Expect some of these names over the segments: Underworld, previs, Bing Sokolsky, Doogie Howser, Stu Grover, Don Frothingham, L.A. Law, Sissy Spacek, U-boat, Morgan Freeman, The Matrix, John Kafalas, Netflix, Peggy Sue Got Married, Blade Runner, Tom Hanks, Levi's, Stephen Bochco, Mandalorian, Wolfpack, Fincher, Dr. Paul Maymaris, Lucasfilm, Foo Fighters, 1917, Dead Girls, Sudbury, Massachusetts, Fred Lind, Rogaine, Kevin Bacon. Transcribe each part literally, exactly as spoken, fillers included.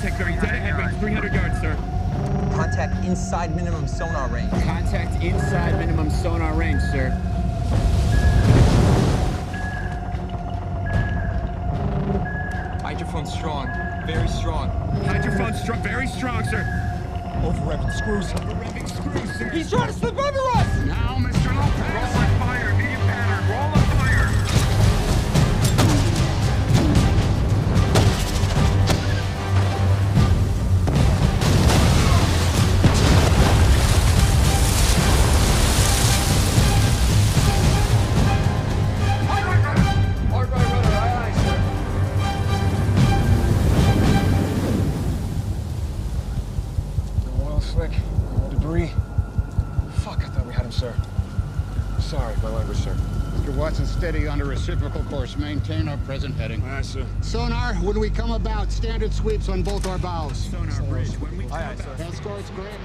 Contact bearing dead at range three hundred yards, sir. Contact inside minimum sonar range. Contact inside minimum sonar range, sir. Hydrophone strong. Very strong. Hydrophone strong. Very strong, sir. Over-revving screws. Over-revving screws, sir. He's trying to slip under us! Now, Mister Lopez. Roll on fire. Medium pattern. Roll on fire. Steady on a reciprocal course. Maintain our present heading. Aye, sir. Sonar, when we come about, standard sweeps on both our bows. Sonar, Sonar bridge, when we come aye, about. Aye, escorts, Greyhound.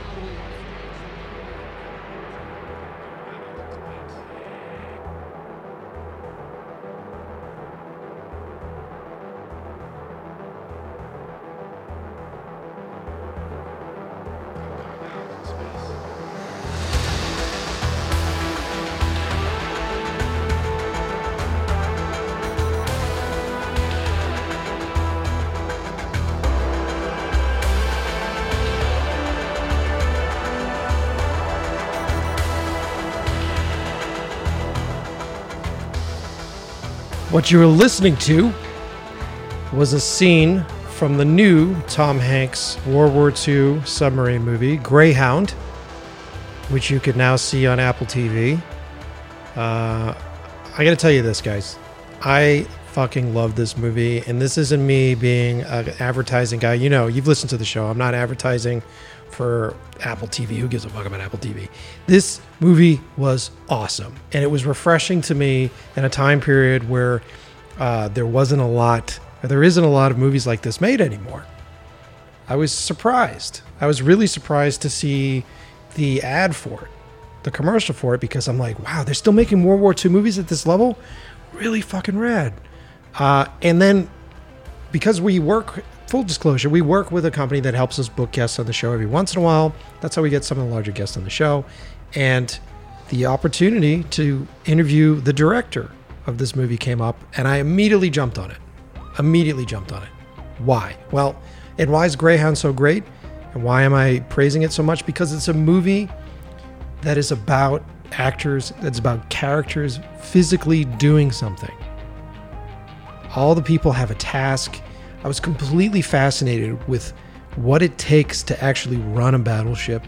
What you were listening to was a scene from the new Tom Hanks World War Two submarine movie, Greyhound, which you can now see on Apple T V. Uh, I gotta tell you this, guys. I fucking love this movie, and this isn't me being an advertising guy. You know, you've listened to the show. I'm not advertising for Apple T V. Who gives a fuck about Apple T V? This movie was awesome, and it was refreshing to me in a time period where uh, there wasn't a lot, or there isn't a lot of movies like this made anymore. I was surprised. I was really surprised to see the ad for it, the commercial for it, because I'm like, wow, they're still making World War Two movies at this level? Really fucking rad. Uh, and then because we work... Full disclosure, we work with a company that helps us book guests on the show every once in a while. That's how we get some of the larger guests on the show. And the opportunity to interview the director of this movie came up, and I immediately jumped on it. Immediately jumped on it. Why? Well, and why is Greyhound so great? And why am I praising it so much? Because it's a movie that is about actors, that's about characters physically doing something. All the people have a task. I was completely fascinated with what it takes to actually run a battleship.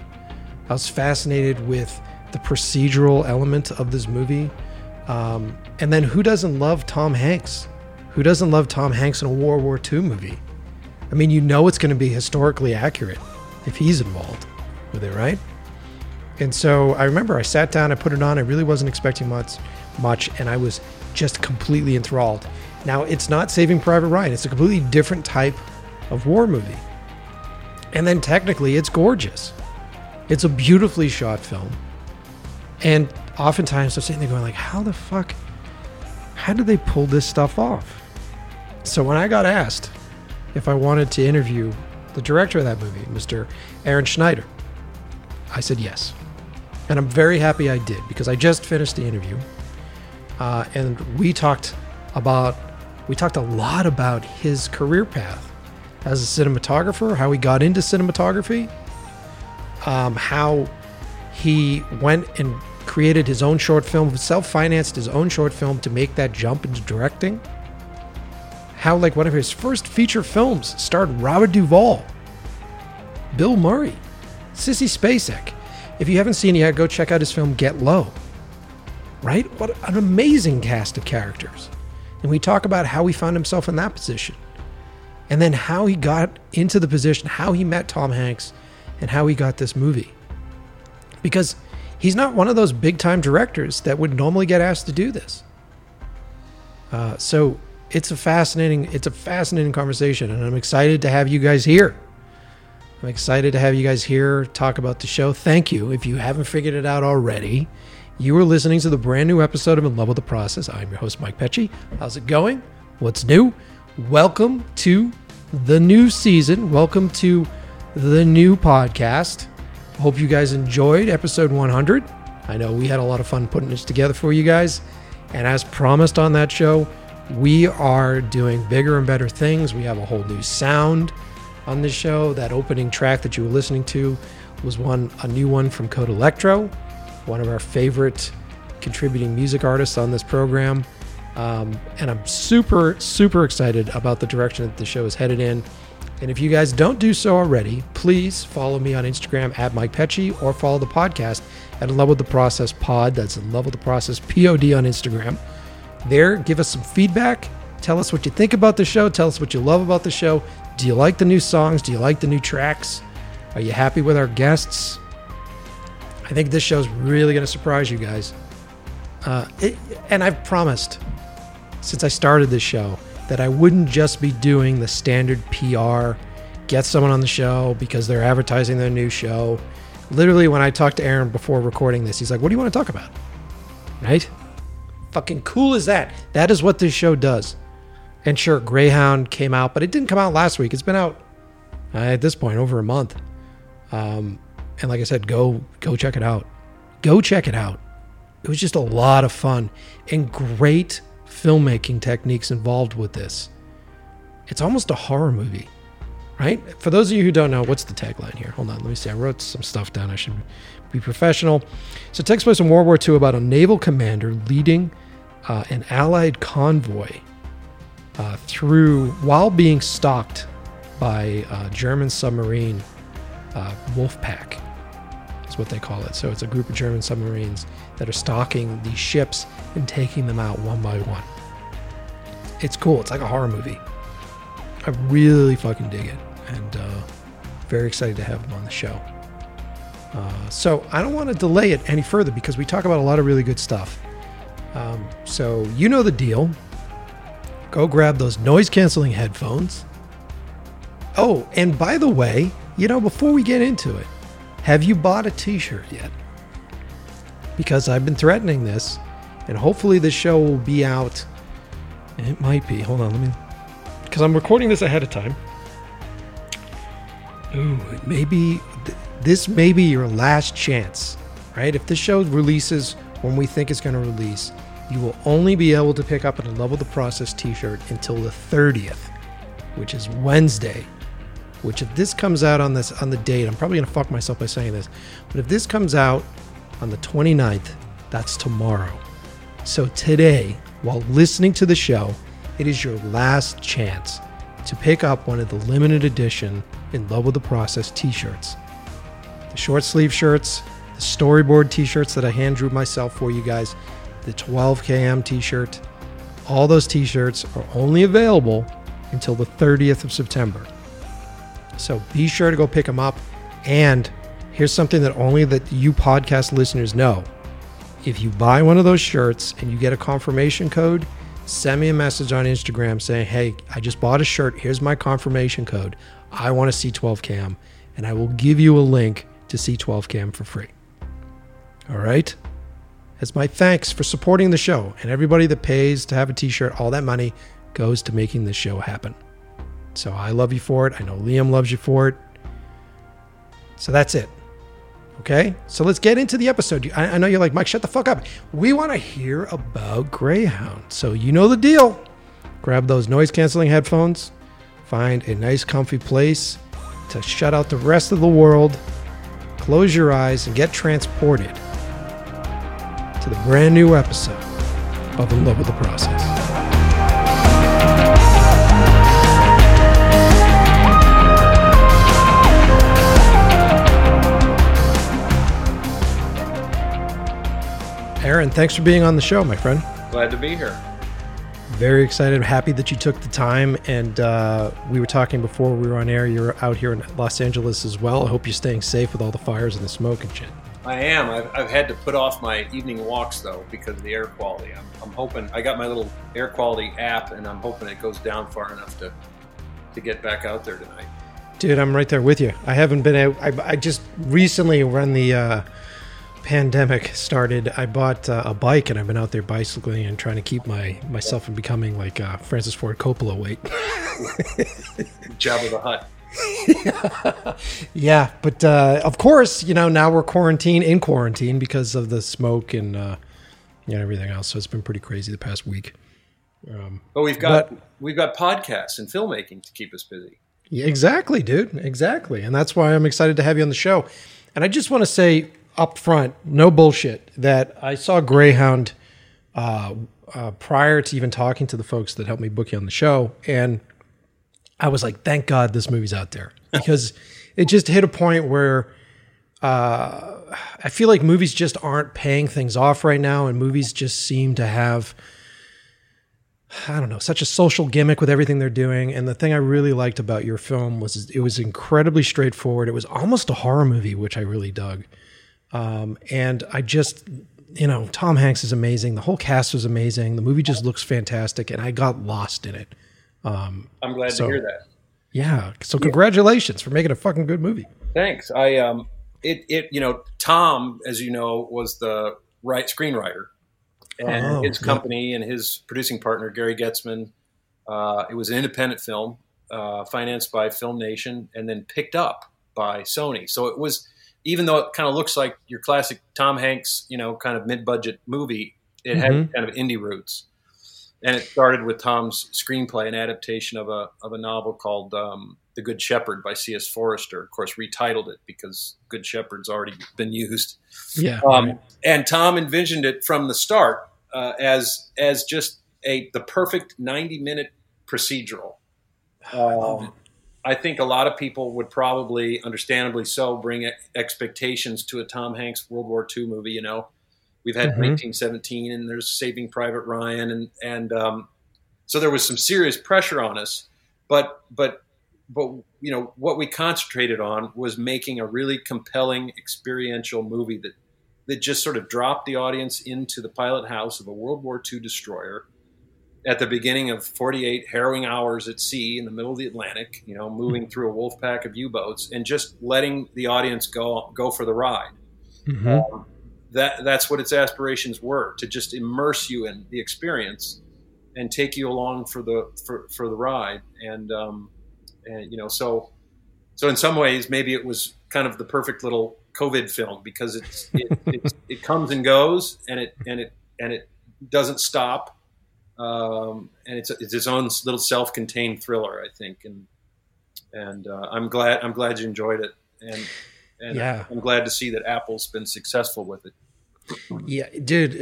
I was fascinated with the procedural element of this movie. Um, and then who doesn't love Tom Hanks? Who doesn't love Tom Hanks in a World War Two movie? I mean, you know it's going to be historically accurate if he's involved with it, right? And so I remember I sat down, I put it on, I really wasn't expecting much, much, and I was just completely enthralled. Now, it's not Saving Private Ryan. It's a completely different type of war movie. And then technically, it's gorgeous. It's a beautifully shot film. And oftentimes, I'm sitting there going like, how the fuck, how do they pull this stuff off? So when I got asked if I wanted to interview the director of that movie, Mister Aaron Schneider, I said yes. And I'm very happy I did, because I just finished the interview. Uh, and we talked about We talked a lot about his career path as a cinematographer, how he got into cinematography, um, how he went and created his own short film, self-financed his own short film to make that jump into directing, how like one of his first feature films starred Robert Duvall, Bill Murray, Sissy Spacek. If you haven't seen it yet, go check out his film Get Low, right? What an amazing cast of characters. And we talk about how he found himself in that position, and then how he got into the position, how he met Tom Hanks, and how he got this movie. Because he's not one of those big-time directors that would normally get asked to do this. Uh, so it's a fascinating, it's a fascinating conversation, and I'm excited to have you guys here. I'm excited to have you guys here talk about the show. Thank you. If you haven't figured it out already, you are listening to the brand new episode of In Love With The Process. I'm your host, Mike Petchy. How's it going? What's new? Welcome to the new season. Welcome to the new podcast. Hope you guys enjoyed episode one hundred. I know we had a lot of fun putting this together for you guys. And as promised on that show, we are doing bigger and better things. We have a whole new sound on this show. That opening track that you were listening to was one a new one from Code Electro, one of our favorite contributing music artists on this program. Um, and I'm super, super excited about the direction that the show is headed in. And if you guys don't do so already, please follow me on Instagram at Mike Petchy or follow the podcast at Love With The Process Pod. That's Love With The Process P O D on Instagram. There, give us some feedback. Tell us what you think about the show. Tell us what you love about the show. Do you like the new songs? Do you like the new tracks? Are you happy with our guests? I think this show's really going to surprise you guys. Uh, it, and I've promised since I started this show that I wouldn't just be doing the standard P R, get someone on the show because they're advertising their new show. Literally, when I talked to Aaron before recording this, he's like, what do you want to talk about? Right? Fucking cool is that. That is what this show does. And sure, Greyhound came out, but it didn't come out last week. It's been out, uh, at this point, over a month. Um, and like I said, go go check it out. Go check it out. It was just a lot of fun and great filmmaking techniques involved with this. It's almost a horror movie, right? For those of you who don't know, what's the tagline here? Hold on, let me see. I wrote some stuff down. I should be professional. So it takes place in World War Two about a naval commander leading uh, an Allied convoy uh, through while being stalked by a German submarine, uh, Wolfpack is what they call it. So it's a group of German submarines that are stalking these ships and taking them out one by one. It's cool. It's like a horror movie. I really fucking dig it, and uh, very excited to have him on the show. Uh, so I don't want to delay it any further because we talk about a lot of really good stuff. Um, so you know the deal. Go grab those noise-canceling headphones. Oh, and by the way, you know, before we get into it, have you bought a t-shirt yet? Because I've been threatening this, and hopefully this show will be out. It might be. Hold on, let me... Because I'm recording this ahead of time. Ooh, it may be... Th- this may be your last chance, right? If this show releases when we think it's going to release, you will only be able to pick up a Love With The Process t-shirt until the thirtieth, which is Wednesday. Which, if this comes out on this on the date, I'm probably going to fuck myself by saying this, but if this comes out on the twenty-ninth, that's tomorrow. So today, while listening to the show, it is your last chance to pick up one of the limited edition In Love With The Process t-shirts. The short sleeve shirts, the storyboard t-shirts that I hand drew myself for you guys, the twelve K M t-shirt, all those t-shirts are only available until the thirtieth of September. So be sure to go pick them up. And here's something that only that you podcast listeners know. If you buy one of those shirts and you get a confirmation code, send me a message on Instagram saying, hey, I just bought a shirt. Here's my confirmation code. I want to see twelve cam, and I will give you a link to see twelve cam for free. All right. As my thanks for supporting the show, and everybody that pays to have a t-shirt, all that money goes to making this show happen. So I love you for it. I know Liam loves you for it. So that's it. Okay, so let's get into the episode. I, I know you're like, Mike, shut the fuck up. We want to hear about Greyhound. So you know the deal. Grab those noise-canceling headphones. Find a nice, comfy place to shut out the rest of the world. Close your eyes and get transported to the brand new episode of In Love With The Process. Aaron, thanks for being on the show, my friend. Glad to be here. Very excited. Happy that you took the time. And uh, we were talking before we were on air. You're out here in Los Angeles as well. I hope you're staying safe with all the fires and the smoke and shit. I am. I've, I've had to put off my evening walks, though, because of the air quality. I'm, I'm hoping. I got my little air quality app, and I'm hoping it goes down far enough to, to get back out there tonight. Dude, I'm right there with you. I haven't been out. I, I just recently ran the... Uh, pandemic started, I bought uh, a bike, and I've been out there bicycling and trying to keep my myself from becoming like uh, Francis Ford Coppola weight. Jabba the Hutt. yeah. yeah, but uh, of course, you know, now we're quarantined in quarantine because of the smoke and uh, you know, everything else. So it's been pretty crazy the past week. Um, but we've got but, we've got podcasts and filmmaking to keep us busy. Yeah, exactly, dude. Exactly, and that's why I'm excited to have you on the show. And I just want to say up front, no bullshit, that I saw Greyhound uh, uh, prior to even talking to the folks that helped me book you on the show, and I was like, thank God this movie's out there, because it just hit a point where uh, I feel like movies just aren't paying things off right now, and movies just seem to have, I don't know, such a social gimmick with everything they're doing. And the thing I really liked about your film was it was incredibly straightforward. It was almost a horror movie, which I really dug. Um, and I just, you know, Tom Hanks is amazing. The whole cast was amazing. The movie just looks fantastic, and I got lost in it. Um, I'm glad so, to hear that. Yeah. So congratulations yeah. for making a fucking good movie. Thanks. I, um, it, it, you know, Tom, as you know, was the right screenwriter, and oh, his company yeah. and his producing partner, Gary Getzman. Uh, it was an independent film, uh, financed by Film Nation and then picked up by Sony. So it was, even though it kind of looks like your classic Tom Hanks, you know, kind of mid-budget movie, it mm-hmm. had kind of indie roots. And it started with Tom's screenplay, an adaptation of a of a novel called um, The Good Shepherd by C S Forrester. Of course, retitled it because Good Shepherd's already been used. Yeah. Um, right. And Tom envisioned it from the start uh, as as just a the perfect ninety-minute procedural. Oh, I love um, it. I think a lot of people would probably, understandably so, bring expectations to a Tom Hanks World War Two movie, you know. We've had mm-hmm. nineteen seventeen, and there's Saving Private Ryan, and and um, so there was some serious pressure on us. But but but you know what we concentrated on was making a really compelling experiential movie that that just sort of dropped the audience into the pilot house of a World War Two destroyer at the beginning of forty-eight harrowing hours at sea in the middle of the Atlantic. You know, moving mm-hmm. through a wolf pack of U-boats and just letting the audience go go for the ride. Mm-hmm. Um, That that's what its aspirations were, to just immerse you in the experience and take you along for the for, for the ride. And um, and you know, so so in some ways maybe it was kind of the perfect little COVID film, because it's it, it's, it comes and goes, and it and it and it doesn't stop, um, and it's it's its own little self-contained thriller, I think. And and uh, I'm glad I'm glad you enjoyed it. And. And yeah. I'm glad to see that Apple's been successful with it. Yeah, dude.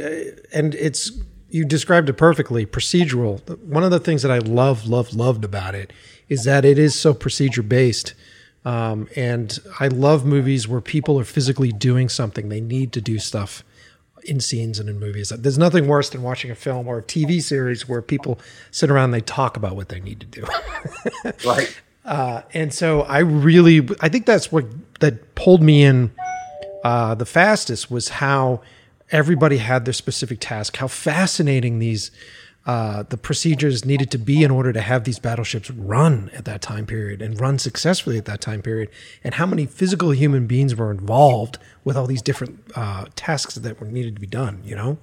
And it's, you described it perfectly, procedural. One of the things that I love, love, loved about it is that it is so procedure based. Um, and I love movies where people are physically doing something. They need to do stuff in scenes and in movies. There's nothing worse than watching a film or a T V series where people sit around and they talk about what they need to do. Right. Uh, and so I really, I think that's what that pulled me in uh, the fastest, was how everybody had their specific task, how fascinating these, uh, the procedures needed to be in order to have these battleships run at that time period and run successfully at that time period, and how many physical human beings were involved with all these different uh, tasks that were needed to be done, you know?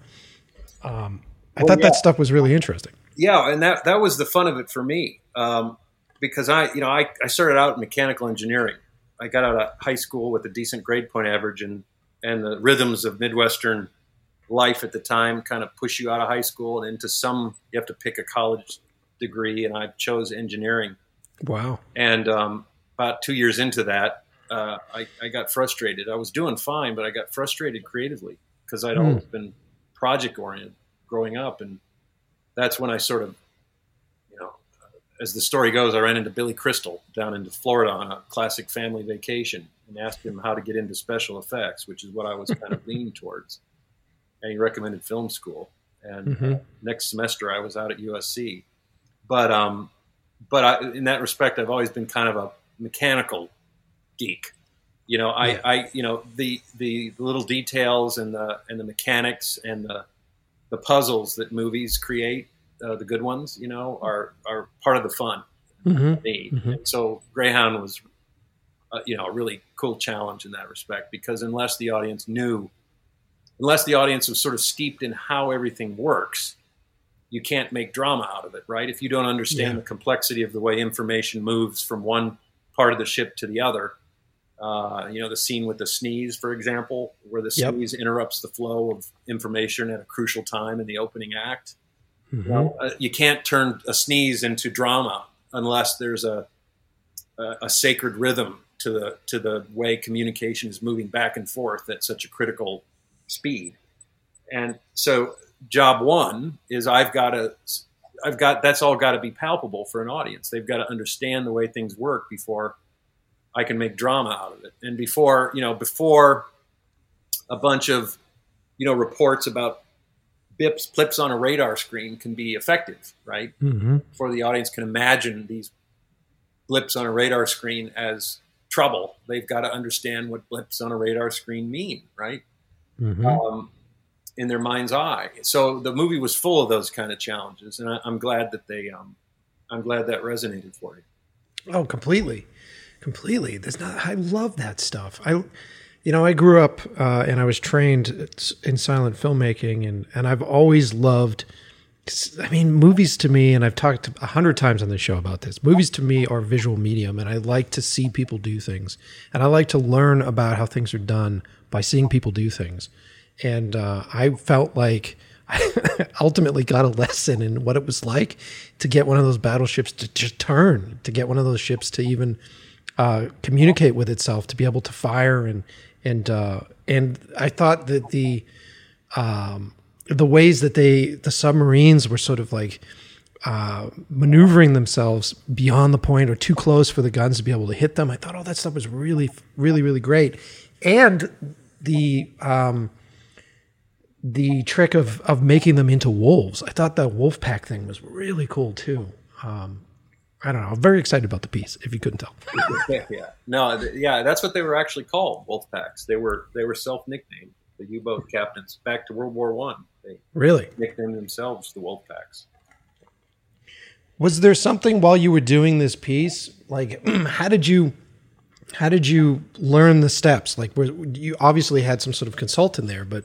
Um, I well, thought yeah. that stuff was really interesting. Yeah, and that, that was the fun of it for me. Um, Because I, you know, I, I started out in mechanical engineering. I got out of high school with a decent grade point average, and and the rhythms of Midwestern life at the time kind of push you out of high school and into some. You have to pick a college degree, and I chose engineering. Wow! And um, about two years into that, uh, I, I got frustrated. I was doing fine, but I got frustrated creatively because I'd mm. always been project oriented growing up, and that's when I sort of. As the story goes, I ran into Billy Crystal down into Florida on a classic family vacation and asked him how to get into special effects, which is what I was kind of leaning towards. And he recommended film school. And mm-hmm. next semester I was out at U S C. But um, but I, in that respect, I've always been kind of a mechanical geek. You know, I, yeah. I you know the, the the little details and the and the mechanics and the the puzzles that movies create. Uh, the good ones, you know, are, are part of the fun. Mm-hmm. Mm-hmm. So Greyhound was, uh, you know, a really cool challenge in that respect, because unless the audience knew unless the audience was sort of steeped in how everything works, you can't make drama out of it, right? If you don't understand yeah. the complexity of the way information moves from one part of the ship to the other, uh, you know, the scene with the sneeze, for example, where the yep. sneeze interrupts the flow of information at a crucial time in the opening act. Mm-hmm. Well, uh, you can't turn a sneeze into drama unless there's a, a a sacred rhythm to the to the way communication is moving back and forth at such a critical speed. And so, job one is I've got to, I've got that's all got to be palpable for an audience. They've got to understand the way things work before I can make drama out of it, and before you know, before a bunch of you know reports about bips, blips on a radar screen can be effective, right? Mm-hmm. Before the audience can imagine these blips on a radar screen as trouble, they've got to understand what blips on a radar screen mean, right? Mm-hmm. Um, in their mind's eye. So the movie was full of those kind of challenges, and I, I'm glad that they, um, I'm glad that resonated for you. Oh, completely, completely. There's not. I love that stuff. I. You know, I grew up uh, and I was trained in silent filmmaking, and, and I've always loved, I mean, movies to me, and I've talked a hundred times on this show about this, movies to me are visual medium, and I like to see people do things. And I like to learn about how things are done by seeing people do things. And uh, I felt like I ultimately got a lesson in what it was like to get one of those battleships to, to turn, to get one of those ships to even uh, communicate with itself, to be able to fire and, And uh, and I thought that the um, the ways that they the submarines were sort of like uh, maneuvering themselves beyond the point or too close for the guns to be able to hit them, I thought all that stuff was really, really, really great. And the um, the trick of of making them into wolves, I thought that Wolfpack thing was really cool too. Um, I don't know. I'm very excited about the piece, if you couldn't tell. yeah, no, th- yeah, that's what they were actually called, Wolfpacks. They were they were self-nicknamed, the U-boat captains. Back to World War One, they really nicknamed themselves the Wolfpacks. Was there something while you were doing this piece, like how did you how did you learn the steps? Like, were, you obviously had some sort of consultant there, but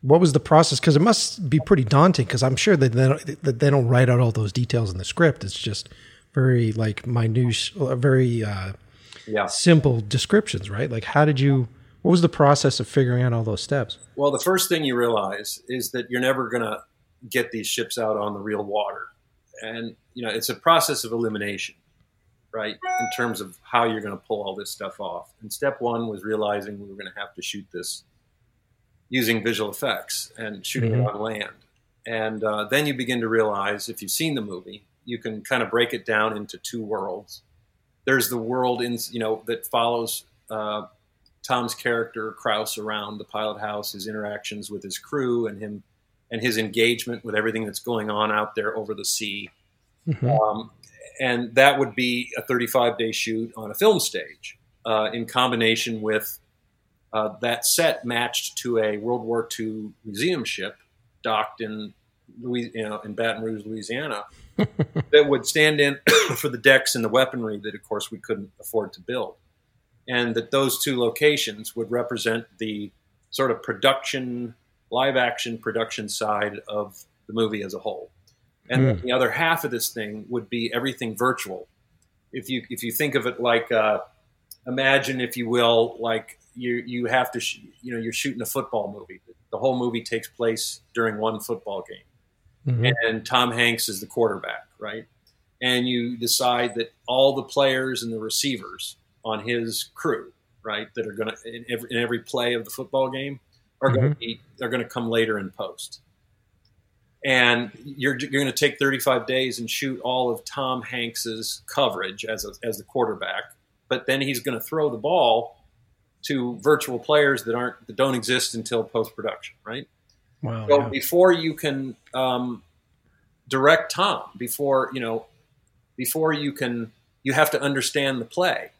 what was the process? Because it must be pretty daunting. Because I'm sure that they don't, that they don't write out all those details in the script. It's just very like minute, very uh, yeah. simple descriptions, right? Like how did you, what was the process of figuring out all those steps? Well, the first thing you realize is that you're never going to get these ships out on the real water. And, you know, it's a process of elimination, right? In terms of how you're going to pull all this stuff off. And step one was realizing we were going to have to shoot this using visual effects and shooting mm-hmm. it on land. And uh, then you begin to realize, if you've seen the movie, you can kind of break it down into two worlds. There's the world in, you know, that follows uh, Tom's character Krause around the pilot house, his interactions with his crew, and him and his engagement with everything that's going on out there over the sea. Mm-hmm. Um, and that would be a thirty-five day shoot on a film stage uh, in combination with uh, that set matched to a World War Two museum ship docked in Louis, you know, in Baton Rouge, Louisiana, that would stand in for the decks and the weaponry that, of course, we couldn't afford to build. And that those two locations would represent the sort of production, live action production side of the movie as a whole. And mm. the other half of this thing would be everything virtual. If you if you think of it like, uh, imagine, if you will, like you you have to, sh- you know, you're shooting a football movie. The whole movie takes place during one football game. Mm-hmm. And Tom Hanks is the quarterback, right? And you decide that all the players and the receivers on his crew, right, that are going to in, in every play of the football game are mm-hmm. going to be are going to come later in post. And you're you're going to take thirty-five days and shoot all of Tom Hanks's coverage as a, as the quarterback, but then he's going to throw the ball to virtual players that aren't that don't exist until post production, right? Wow, so yeah. before you can um, direct Tom, before, you know, before you can, you have to understand the play,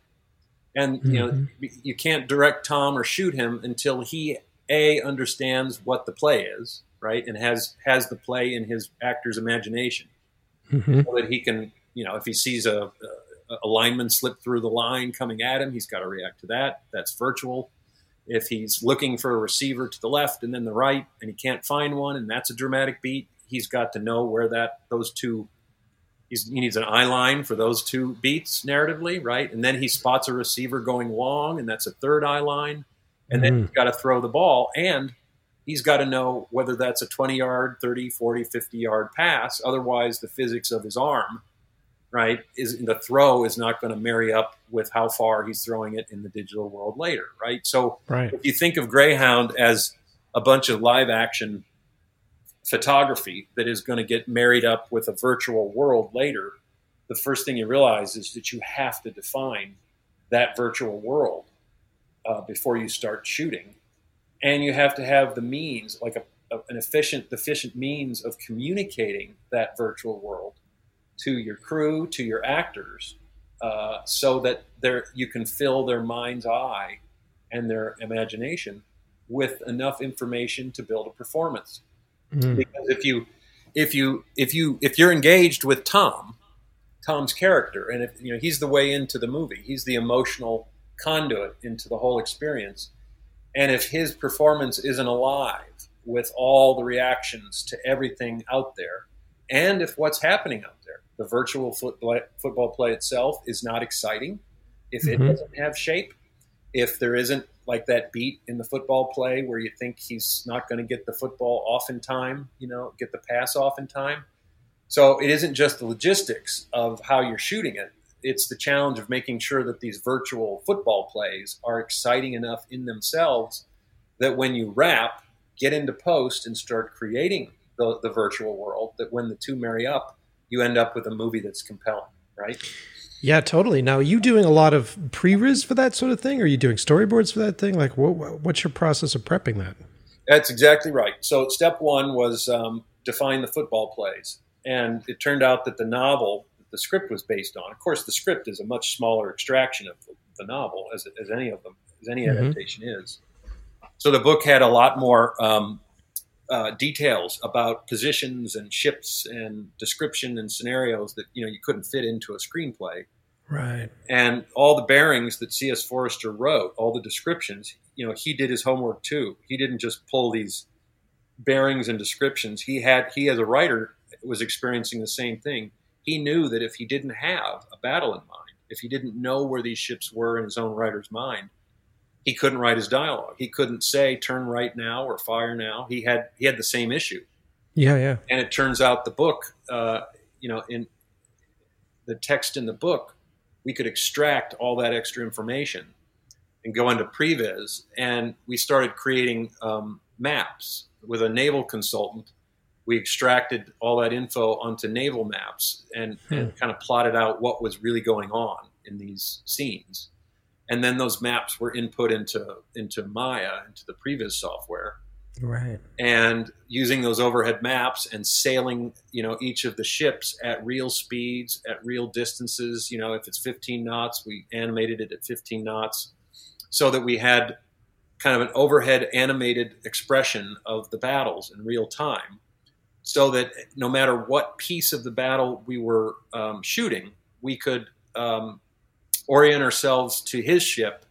and mm-hmm. you know, you can't direct Tom or shoot him until he A, understands what the play is, right, and has has the play in his actor's imagination, mm-hmm. so that he can, you know, if he sees a, a, a lineman slip through the line coming at him, he's got to react to that. That's virtual. If he's looking for a receiver to the left and then the right, and he can't find one, and that's a dramatic beat, he's got to know where that those two. He's, he needs an eye line for those two beats narratively, right? And then he spots a receiver going long, and that's a third eye line. And then mm. he's got to throw the ball, and he's got to know whether that's a twenty-yard, thirty, forty, fifty-yard pass. Otherwise, the physics of his arm, right, is the throw is not going to marry up with how far he's throwing it in the digital world later, right? So right. if you think of Greyhound as a bunch of live-action photography that is going to get married up with a virtual world later, the first thing you realize is that you have to define that virtual world uh, before you start shooting. And you have to have the means, like a, a, an efficient, efficient means of communicating that virtual world to your crew, to your actors, uh, so that they're, you can fill their mind's eye and their imagination with enough information to build a performance. Mm. Because if you, if you, if you, if you're engaged with Tom, Tom's character, and if you know he's the way into the movie, he's the emotional conduit into the whole experience. And if his performance isn't alive with all the reactions to everything out there, and if what's happening out there, the virtual foot play, football play itself is not exciting, if mm-hmm. it doesn't have shape, if there isn't like that beat in the football play where you think he's not going to get the football off in time, you know, get the pass off in time. So it isn't just the logistics of how you're shooting it. It's the challenge of making sure that these virtual football plays are exciting enough in themselves that when you wrap, get into post and start creating the, the virtual world, that when the two marry up, you end up with a movie that's compelling, right? Yeah, totally. Now, are you doing a lot of pre-riz for that sort of thing? Or are you doing storyboards for that thing? Like, what, what's your process of prepping that? That's exactly right. So step one was um, define the football plays. And it turned out that the novel the script was based on. Of course, the script is a much smaller extraction of the novel as, as any of them, as any mm-hmm. adaptation is. So the book had a lot more um, uh, details about positions and ships and description and scenarios that, you know, you couldn't fit into a screenplay. Right. And all the bearings that C S Forrester wrote, all the descriptions, you know, he did his homework too. He didn't just pull these bearings and descriptions. He had, he as a writer was experiencing the same thing. He knew that if he didn't have a battle in mind, if he didn't know where these ships were in his own writer's mind, he couldn't write his dialogue. He couldn't say, turn right now or fire now. He had he had the same issue. Yeah, yeah. And it turns out the book, uh, you know, in the text in the book, we could extract all that extra information and go into previs. And we started creating um, maps with a naval consultant. We extracted all that info onto naval maps and, hmm. and kind of plotted out what was really going on in these scenes. And then those maps were input into, into Maya, into the previs software. Right. And using those overhead maps and sailing, you know, each of the ships at real speeds, at real distances. You know, if it's fifteen knots, we animated it at fifteen knots so that we had kind of an overhead animated expression of the battles in real time. So that no matter what piece of the battle we were um, shooting, we could um, orient ourselves to his ship,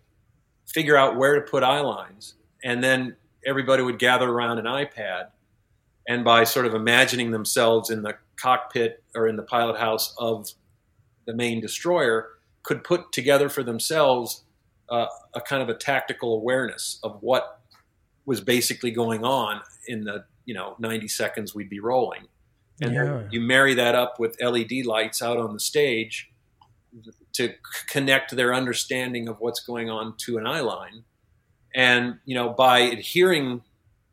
figure out where to put eye lines, and then everybody would gather around an iPad, and by sort of imagining themselves in the cockpit or in the pilot house of the main destroyer, could put together for themselves uh, a kind of a tactical awareness of what was basically going on in the, you know, ninety seconds we'd be rolling. And yeah. then you marry that up with L E D lights out on the stage to connect their understanding of what's going on to an eye line. And, you know, by adhering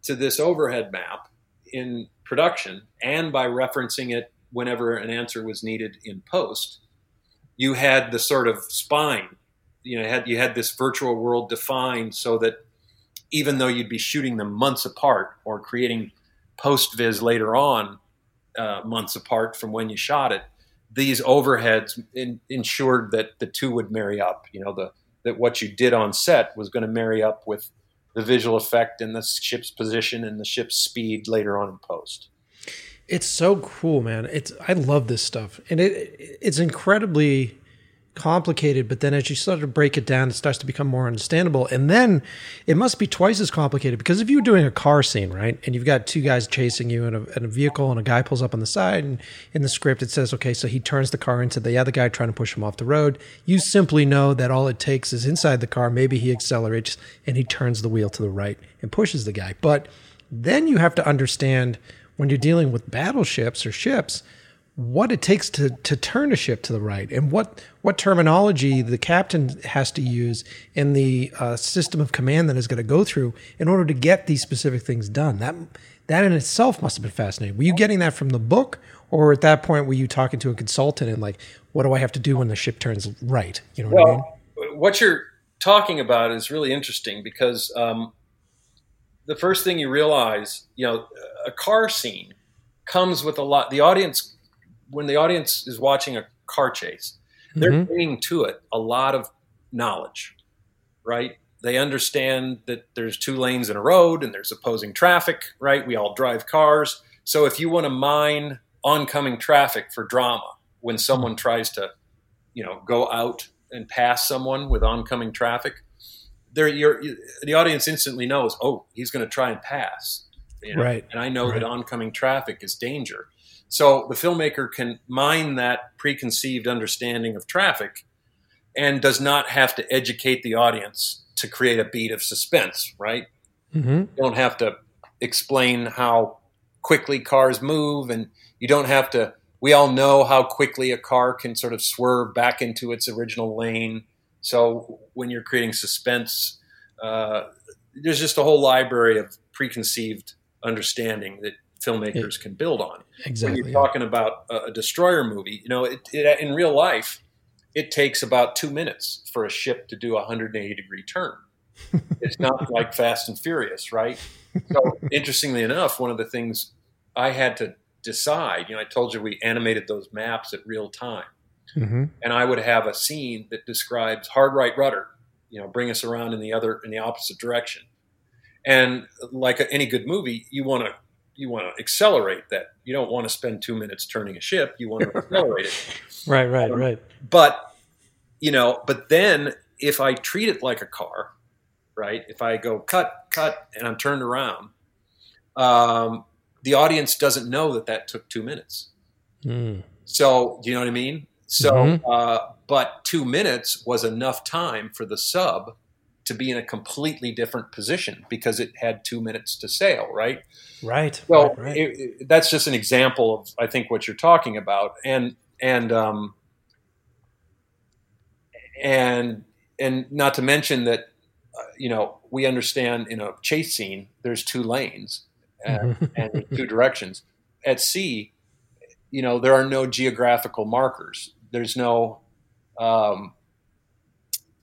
to this overhead map in production and by referencing it whenever an answer was needed in post, you had the sort of spine, you know, had, you had this virtual world defined so that even though you'd be shooting them months apart or creating post-viz later on, uh, months apart from when you shot it, these overheads in, ensured that the two would marry up. You know, the, that what you did on set was going to marry up with the visual effect and the ship's position and the ship's speed later on in post. It's so cool, man. It's I love this stuff, and it it's incredibly complicated, but then as you start to break it down, it starts to become more understandable. And then it must be twice as complicated, because if you're doing a car scene, right, and you've got two guys chasing you in a, in a vehicle, and a guy pulls up on the side, and in the script it says, okay, so he turns the car into the other guy trying to push him off the road. You simply know that all it takes is inside the car, maybe he accelerates and he turns the wheel to the right and pushes the guy. But then you have to understand, when you're dealing with battleships or ships, what it takes to, to turn a ship to the right, and what, what terminology the captain has to use in the uh, system of command that is going to go through in order to get these specific things done. That that in itself must have been fascinating. Were you getting that from the book, or at that point were you talking to a consultant and like, what do I have to do when the ship turns right? You know what well, I mean? What you're talking about is really interesting, because um, the first thing you realize, you know, a car scene comes with a lot. The audience. When the audience is watching a car chase, they're mm-hmm. bringing to it a lot of knowledge, right? They understand that there's two lanes in a road and there's opposing traffic, right? We all drive cars. So if you want to mine oncoming traffic for drama, when someone tries to, you know, go out and pass someone with oncoming traffic, there you're, the audience instantly knows, oh, he's going to try and pass, you know? Right? And I know right. that oncoming traffic is danger. So the filmmaker can mine that preconceived understanding of traffic and does not have to educate the audience to create a beat of suspense, right? Mm-hmm. You don't have to explain how quickly cars move, and you don't have to – we all know how quickly a car can sort of swerve back into its original lane. So when you're creating suspense, uh, there's just a whole library of preconceived understanding that filmmakers can build on. Exactly. When you're talking about a destroyer movie, you know, it, it, in real life, it takes about two minutes for a ship to do a one hundred eighty degree turn. It's not like Fast and Furious, right? So interestingly enough, one of the things I had to decide, you know, I told you we animated those maps at real time. Mm-hmm. And I would have a scene that describes hard right rudder, you know, bring us around in the other, in the opposite direction. And like any good movie, you want to, you want to accelerate that. You don't want to spend two minutes turning a ship. You want to accelerate it. Right, right, um, right. But, you know, but then if I treat it like a car, right, if I go cut, cut, and I'm turned around, um, the audience doesn't know that that took two minutes. Mm. So, do you know what I mean? So, mm-hmm. uh, but two minutes was enough time for the sub to be in a completely different position because it had two minutes to sail, right? Right. Well, right, right. It, it, that's just an example of, I think, what you're talking about, and and um, and and not to mention that, uh, you know, we understand in a chase scene there's two lanes and, mm-hmm. and two directions. At sea, you know, there are no geographical markers. There's no. Um,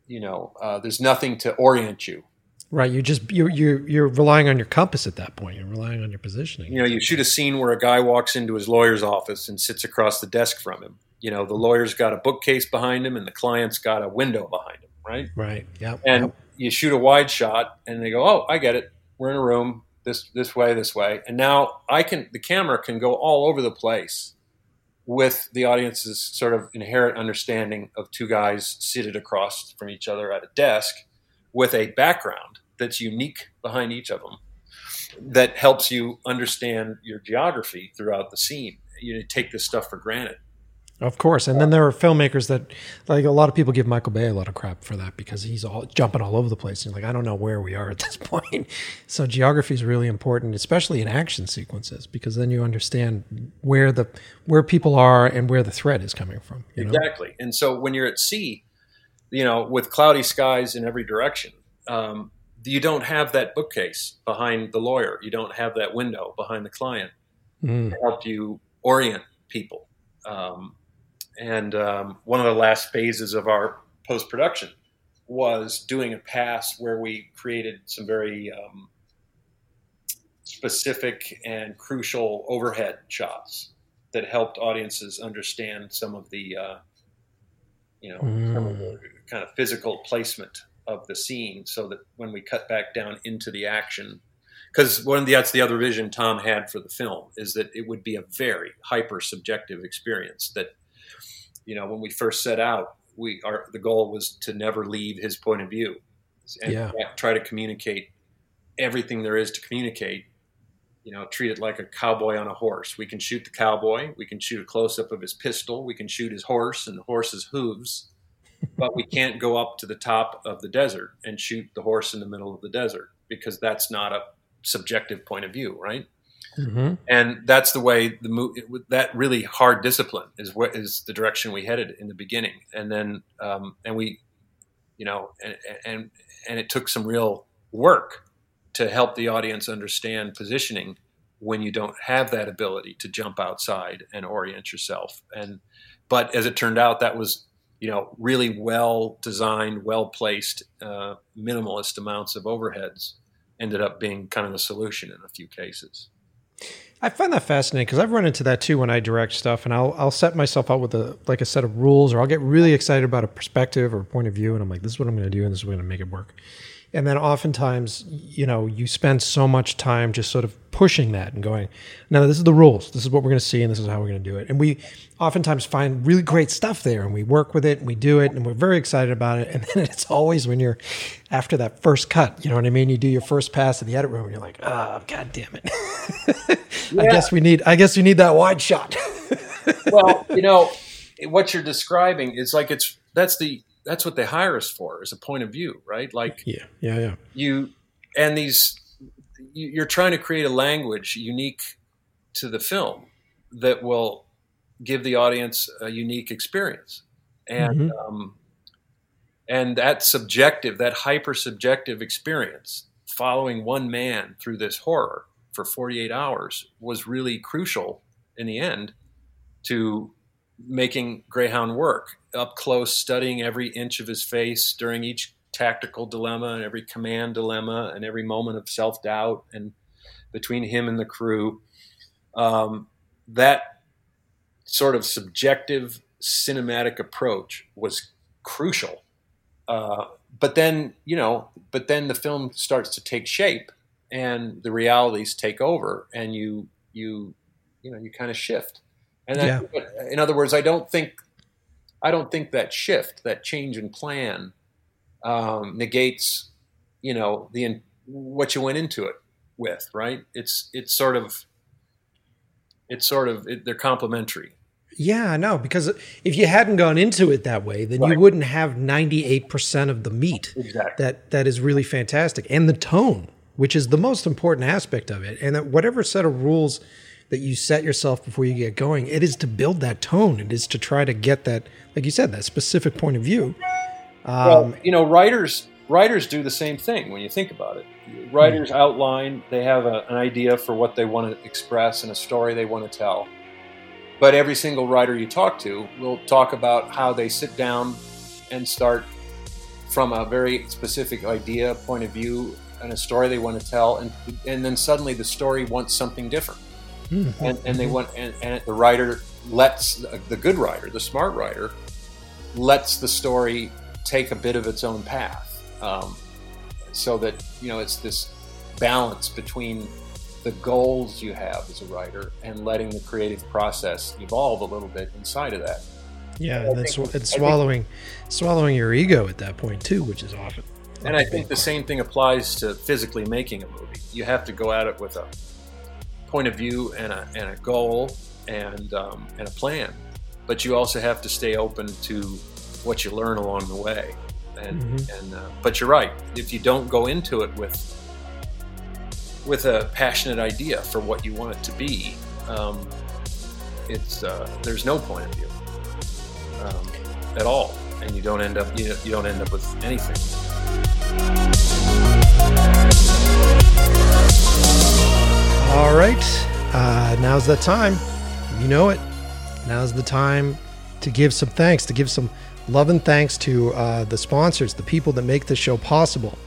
You know, uh, there's nothing to orient you. Right. You just you you you're relying on your compass at that point. You're relying on your positioning. You know, you shoot a scene where a guy walks into his lawyer's office and sits across the desk from him. You know, the lawyer's got a bookcase behind him and the client's got a window behind him. Right. Right. Yeah. And yep. you shoot a wide shot and they go, oh, I get it. We're in a room this this way, this way. And now I can the camera can go all over the place with the audience's sort of inherent understanding of two guys seated across from each other at a desk with a background that's unique behind each of them that helps you understand your geography throughout the scene. You take this stuff for granted. Of course. And then there are filmmakers that, like, a lot of people give Michael Bay a lot of crap for that because he's all jumping all over the place. And you're like, I don't know where we are at this point. So geography is really important, especially in action sequences, because then you understand where the where people are and where the threat is coming from. You know? Exactly. And so when you're at sea, you know, with cloudy skies in every direction, um, you don't have that bookcase behind the lawyer. You don't have that window behind the client mm. to help you orient people. Um And um, one of the last phases of our post-production was doing a pass where we created some very um, specific and crucial overhead shots that helped audiences understand some of the, uh, you know, mm. some of the kind of physical placement of the scene, so that when we cut back down into the action, because one of the, that's the other vision Tom had for the film, is that it would be a very hyper-subjective experience that. You know, when we first set out, we our the goal was to never leave his point of view, and yeah. try to communicate everything there is to communicate. You know, treat it like a cowboy on a horse. We can shoot the cowboy. We can shoot a close-up of his pistol. We can shoot his horse and the horse's hooves, but we can't go up to the top of the desert and shoot the horse in the middle of the desert, because that's not a subjective point of view, right? Mm-hmm. And that's the way the movie, that really hard discipline is what is the direction we headed in the beginning. And then, um, and we, you know, and, and, and it took some real work to help the audience understand positioning when you don't have that ability to jump outside and orient yourself. And, but as it turned out, that was, you know, really well designed, well placed, uh, minimalist amounts of overheads ended up being kind of the solution in a few cases. I find that fascinating, because I've run into that too when I direct stuff, and I'll I'll set myself up with a like a set of rules, or I'll get really excited about a perspective or a point of view, and I'm like, this is what I'm going to do, and this is what I'm going to make it work. And then oftentimes, you know, you spend so much time just sort of pushing that and going, no, this is the rules. This is what we're going to see, and this is how we're going to do it. And we oftentimes find really great stuff there, and we work with it, and we do it, and we're very excited about it. And then it's always when you're after that first cut, you know what I mean? You do your first pass in the edit room, and you're like, oh, God damn it. yeah. I guess we need, I guess we need that wide shot. Well, you know, what you're describing is like, it's, that's the, that's what they hire us for, is a point of view, right? Like yeah, yeah, yeah. you, and these, you're trying to create a language unique to the film that will give the audience a unique experience. And, mm-hmm. um, and that subjective, that hyper subjective experience following one man through this horror for forty-eight hours was really crucial in the end to making Greyhound work. Up close, studying every inch of his face during each tactical dilemma and every command dilemma and every moment of self-doubt and between him and the crew. Um, that sort of subjective cinematic approach was crucial. Uh, but then, you know, but then the film starts to take shape and the realities take over, and you, you, you know, you kind of shift. And yeah. I, in other words, I don't think I don't think that shift, that change in plan, um, negates, you know, the what you went into it with, right? It's it's sort of, it's sort of it, they're complementary. Yeah, I know, because if you hadn't gone into it that way, then right. you wouldn't have ninety-eight percent of the meat exactly. that that is really fantastic, and the tone, which is the most important aspect of it, and that whatever set of rules that you set yourself before you get going, it is to build that tone. It is to try to get that, like you said, that specific point of view. Um, well, you know, writers writers do the same thing when you think about it. Writers mm-hmm. outline, they have a, an idea for what they want to express and a story they want to tell. But every single writer you talk to will talk about how they sit down and start from a very specific idea, point of view, and a story they want to tell, and and then suddenly the story wants something different. Mm-hmm. And, and they want, and, and the writer lets the good writer, the smart writer, lets the story take a bit of its own path, um, so that you know it's this balance between the goals you have as a writer and letting the creative process evolve a little bit inside of that. Yeah, and think, it's swallowing, think, swallowing your ego at that point too, which is often. And I think the same thing applies to physically making a movie. You have to go at it with a point of view and a, and a goal and um, and a plan, but you also have to stay open to what you learn along the way. And mm-hmm. and uh, but you're right. If you don't go into it with with a passionate idea for what you want it to be, um, it's uh, there's no point of view um, at all, and you don't end up you, you don't end up with anything. All right, uh, now's the time. You know it. Now's the time to give some thanks, to give some love and thanks to uh, the sponsors, the people that make this show possible.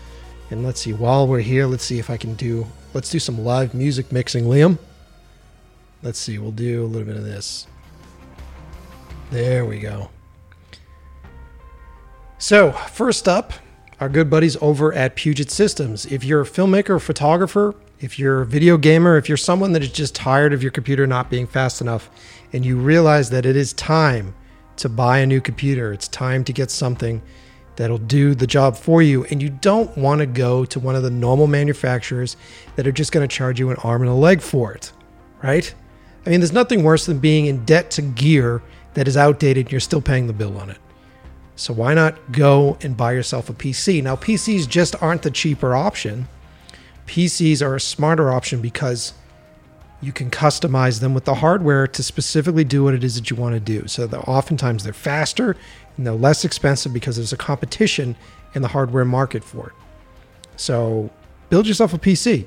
And let's see, while we're here, let's see if I can do, let's do some live music mixing, Liam. Let's see, we'll do a little bit of this. There we go. So first up, our good buddies over at Puget Systems. If you're a filmmaker or photographer, if you're a video gamer, if you're someone that is just tired of your computer not being fast enough and you realize that it is time to buy a new computer. It's time to get something that'll do the job for you. And you don't want to go to one of the normal manufacturers that are just going to charge you an arm and a leg for it, right? I mean, there's nothing worse than being in debt to gear that is outdated and you're still paying the bill on it. So why not go and buy yourself a P C? Now, P Cs just aren't the cheaper option. P Cs are a smarter option because you can customize them with the hardware to specifically do what it is that you want to do. So oftentimes they're faster and they're less expensive because there's a competition in the hardware market for it. So build yourself a P C.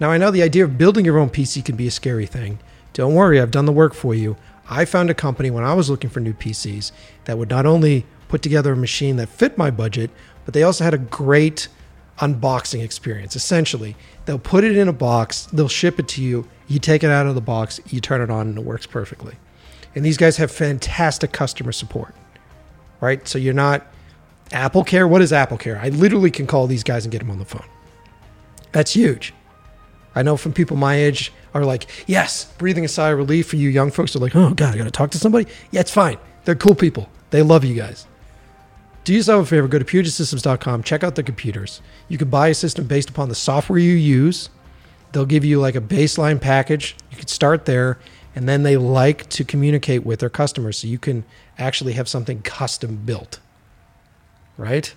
Now, I know the idea of building your own P C can be a scary thing. Don't worry, I've done the work for you. I found a company when I was looking for new P Cs that would not only put together a machine that fit my budget, but they also had a great unboxing experience. Essentially, they'll put it in a box, they'll ship it to you, you take it out of the box, you turn it on, and it works perfectly. And these guys have fantastic customer support, right? So you're not AppleCare. What is AppleCare? I literally can call these guys and get them on the phone. That's huge. I know from people my age are like, yes, breathing a sigh of relief. For you young folks are like, oh God, I got to talk to somebody? Yeah, it's fine. They're cool people. They love you guys. Do yourself a favor, go to Puget Systems dot com, check out their computers. You can buy a system based upon the software you use. They'll give you like a baseline package. You can start there, and then they like to communicate with their customers, so you can actually have something custom built, right?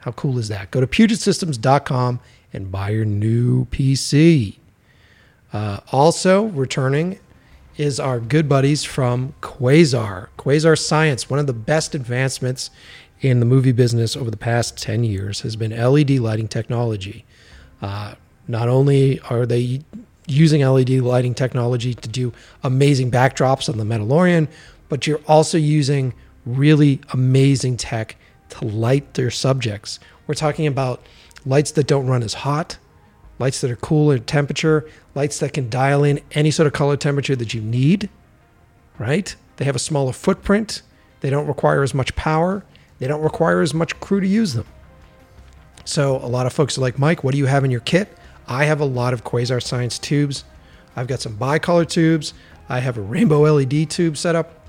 How cool is that? Go to Puget Systems dot com and buy your new P C. Uh, also returning is our good buddies from Quasar. Quasar Science, one of the best advancements in the movie business over the past ten years, has been L E D lighting technology. Uh, not only are they using L E D lighting technology to do amazing backdrops on The Mandalorian, but you're also using really amazing tech to light their subjects. We're talking about lights that don't run as hot, lights that are cool in temperature, lights that can dial in any sort of color temperature that you need, right? They have a smaller footprint. They don't require as much power. They don't require as much crew to use them. So a lot of folks are like, Mike, what do you have in your kit? I have a lot of Quasar Science tubes. I've got some bicolor tubes. I have a rainbow L E D tube set up.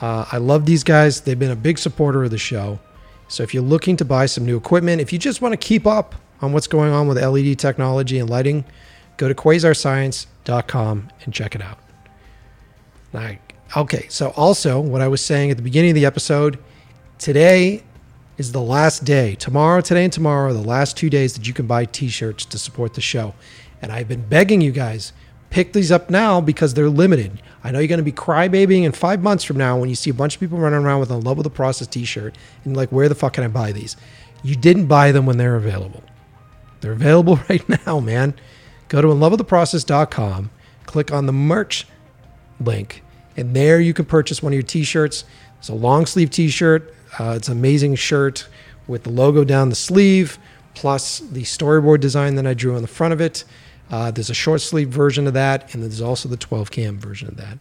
Uh, I love these guys. They've been a big supporter of the show. So if you're looking to buy some new equipment, if you just want to keep up on what's going on with L E D technology and lighting, go to Quasar Science dot com and check it out. Right. Okay, so also what I was saying at the beginning of the episode, today is the last day. Tomorrow, today and tomorrow are the last two days that you can buy t-shirts to support the show. And I've been begging you guys, pick these up now because they're limited. I know you're going to be crybabying in five months from now when you see a bunch of people running around with a Love With The Process t-shirt and you're like, where the fuck can I buy these? You didn't buy them when they're available. They're available right now, man. Go to in love with the process dot com, click on the merch link, and there you can purchase one of your t-shirts. It's a long sleeve t-shirt. Uh, it's an amazing shirt with the logo down the sleeve, plus the storyboard design that I drew on the front of it. Uh, there's a short sleeve version of that, and there's also the twelve cam version of that.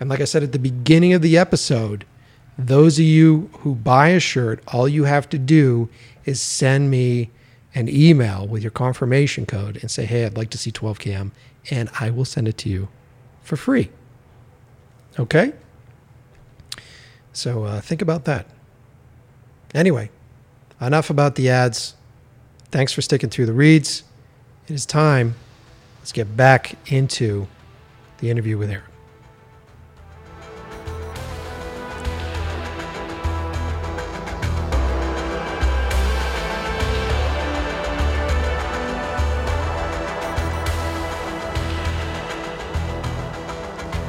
And like I said at the beginning of the episode, those of you who buy a shirt, all you have to do is send me an email with your confirmation code and say, hey, I'd like to see twelve cam, and I will send it to you for free. Okay? So uh, think about that. Anyway, enough about the ads. Thanks for sticking through the reads. It is time. Let's get back into the interview with Aaron.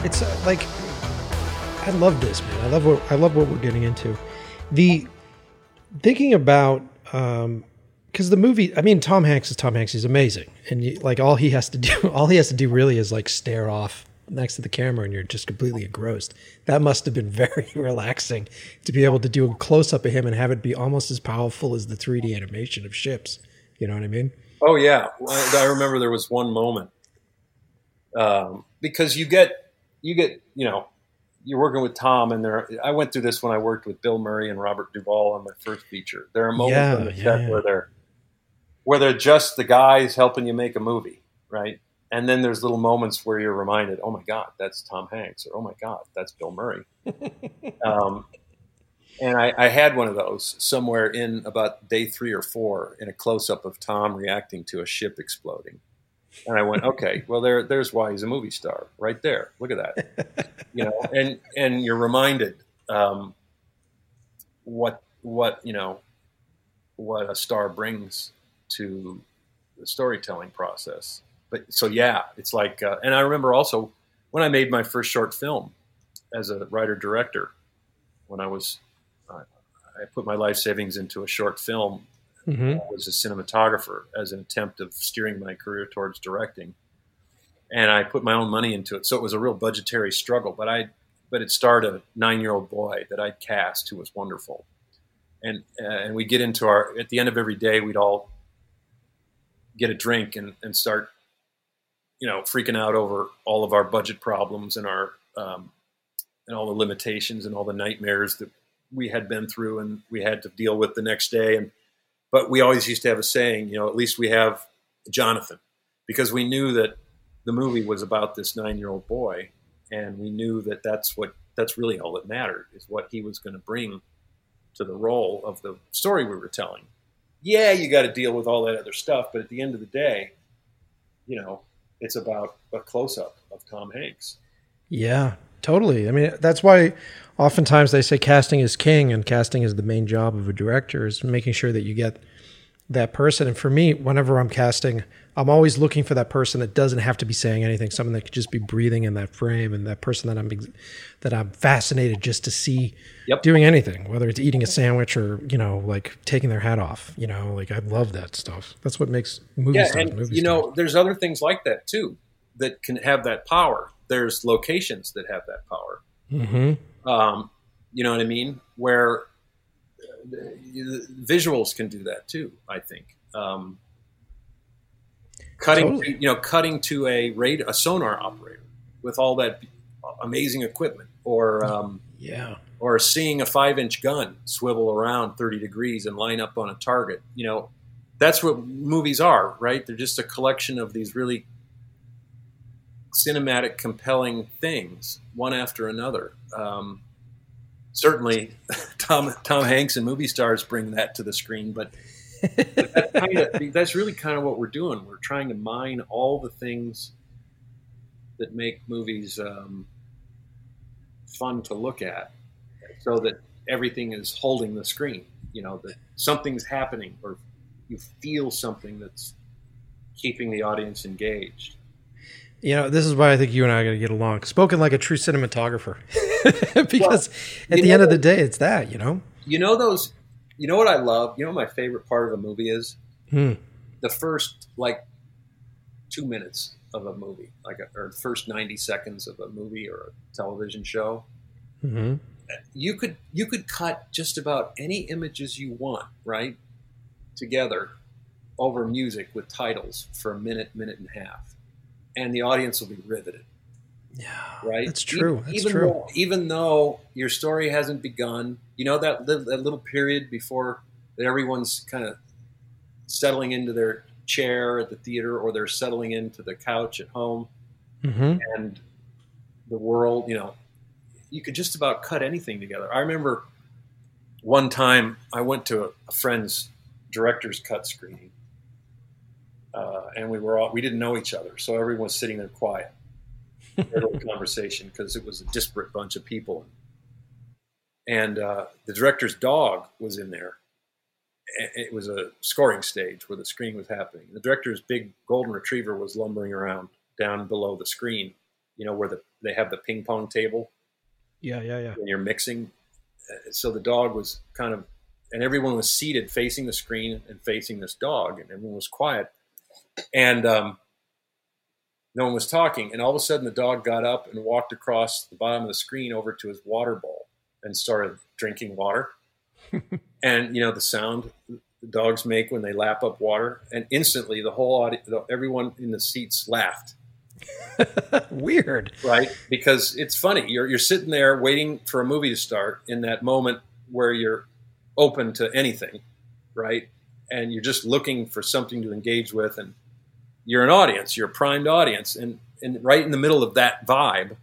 It's uh, like, I love this, man. I love what I love what we're getting into. The thinking about, um, because the movie, I mean, Tom Hanks is Tom Hanks. He's amazing, and you, like all he has to do, all he has to do really is like stare off next to the camera, and you're just completely engrossed. That must have been very relaxing to be able to do a close up of him and have it be almost as powerful as the three D animation of ships. You know what I mean? Oh yeah, I remember there was one moment um, because you get. You get, you know, you're working with Tom, and there. I went through this when I worked with Bill Murray and Robert Duvall on my first feature. There are moments yeah, on the yeah, set yeah. where they're, where they're just the guys helping you make a movie, right? And then there's little moments where you're reminded, oh my God, that's Tom Hanks, or oh my God, that's Bill Murray. um, and I, I had one of those somewhere in about day three or four in a close-up of Tom reacting to a ship exploding. And I went, okay, well, there, there's why he's a movie star right there. Look at that. You know, and, and you're reminded um, what, what, you know, what a star brings to the storytelling process. But so, yeah, it's like, uh, and I remember also when I made my first short film as a writer director, when I was, uh, I put my life savings into a short film. Mm-hmm. I was a cinematographer as an attempt of steering my career towards directing. And I put my own money into it. So it was a real budgetary struggle, but I, but it starred a nine-year-old boy that I'd cast who was wonderful. And, uh, and we get into our, at the end of every day, we'd all get a drink and, and start, you know, freaking out over all of our budget problems and our, um, and all the limitations and all the nightmares that we had been through and we had to deal with the next day. And, but we always used to have a saying, you know, at least we have Jonathan, because we knew that the movie was about this nine-year-old boy. And we knew that that's what, that's really all that mattered, is what he was going to bring to the role of the story we were telling. Yeah, you got to deal with all that other stuff. But at the end of the day, you know, it's about a close-up of Tom Hanks. Yeah, totally. I mean, that's why oftentimes they say casting is king, and casting is the main job of a director, is making sure that you get that person. And for me, whenever I'm casting, I'm always looking for that person that doesn't have to be saying anything, someone that could just be breathing in that frame, and that person that I'm that I'm fascinated just to see yep. doing anything, whether it's eating a sandwich or, you know, like taking their hat off, you know, like I love that stuff. That's what makes movies. Yeah, and movies you know, stars. There's other things like that too that can have that power. There's locations that have that power. Mm-hmm. Um, you know what I mean? Where visuals can do that too, I think. Um, cutting, totally. you know, cutting to a radar, a sonar operator with all that amazing equipment, or um, yeah, or seeing a five-inch gun swivel around thirty degrees and line up on a target. You know, that's what movies are, right? They're just a collection of these really cinematic, compelling things, one after another. Um, Certainly, Tom Tom Hanks and movie stars bring that to the screen, but that's, kind of, that's really kind of what we're doing. We're trying to mine all the things that make movies um, fun to look at, so that everything is holding the screen. You know, that something's happening, or you feel something that's keeping the audience engaged. You know, this is why I think you and I are going to get along. Spoken like a true cinematographer. Because well, at the know, end of the day, it's that, you know? You know those, you know what I love? You know what my favorite part of a movie is? Hmm. The first, like, two minutes of a movie, like, a, or the first ninety seconds of a movie or a television show. Mm-hmm. You could, you could cut just about any images you want, right, together over music with titles for a minute, minute and a half. And the audience will be riveted. Yeah, right. That's true. That's even true. Though, even though your story hasn't begun, you know, that little, that little period before that, everyone's kind of settling into their chair at the theater, or they're settling into the couch at home, mm-hmm. and the world. You know, you could just about cut anything together. I remember one time I went to a, a friend's director's cut screening. Uh, and we were all, we didn't know each other. So everyone was sitting there quiet, little conversation, because it was a disparate bunch of people. And uh, the director's dog was in there. It was a scoring stage where the screen was happening. The director's big golden retriever was lumbering around down below the screen, you know, where the, they have the ping pong table. Yeah, yeah, yeah. When you're mixing. So the dog was kind of, and everyone was seated facing the screen and facing this dog, and everyone was quiet. And um, no one was talking. And all of a sudden, the dog got up and walked across the bottom of the screen over to his water bowl and started drinking water. And, you know, the sound the dogs make when they lap up water. And instantly, the whole audience, everyone in the seats laughed. Weird. Right? Because it's funny. You're, you're sitting there waiting for a movie to start in that moment where you're open to anything, right? And you're just looking for something to engage with, and you're an audience, you're a primed audience, and and right in the middle of that vibe,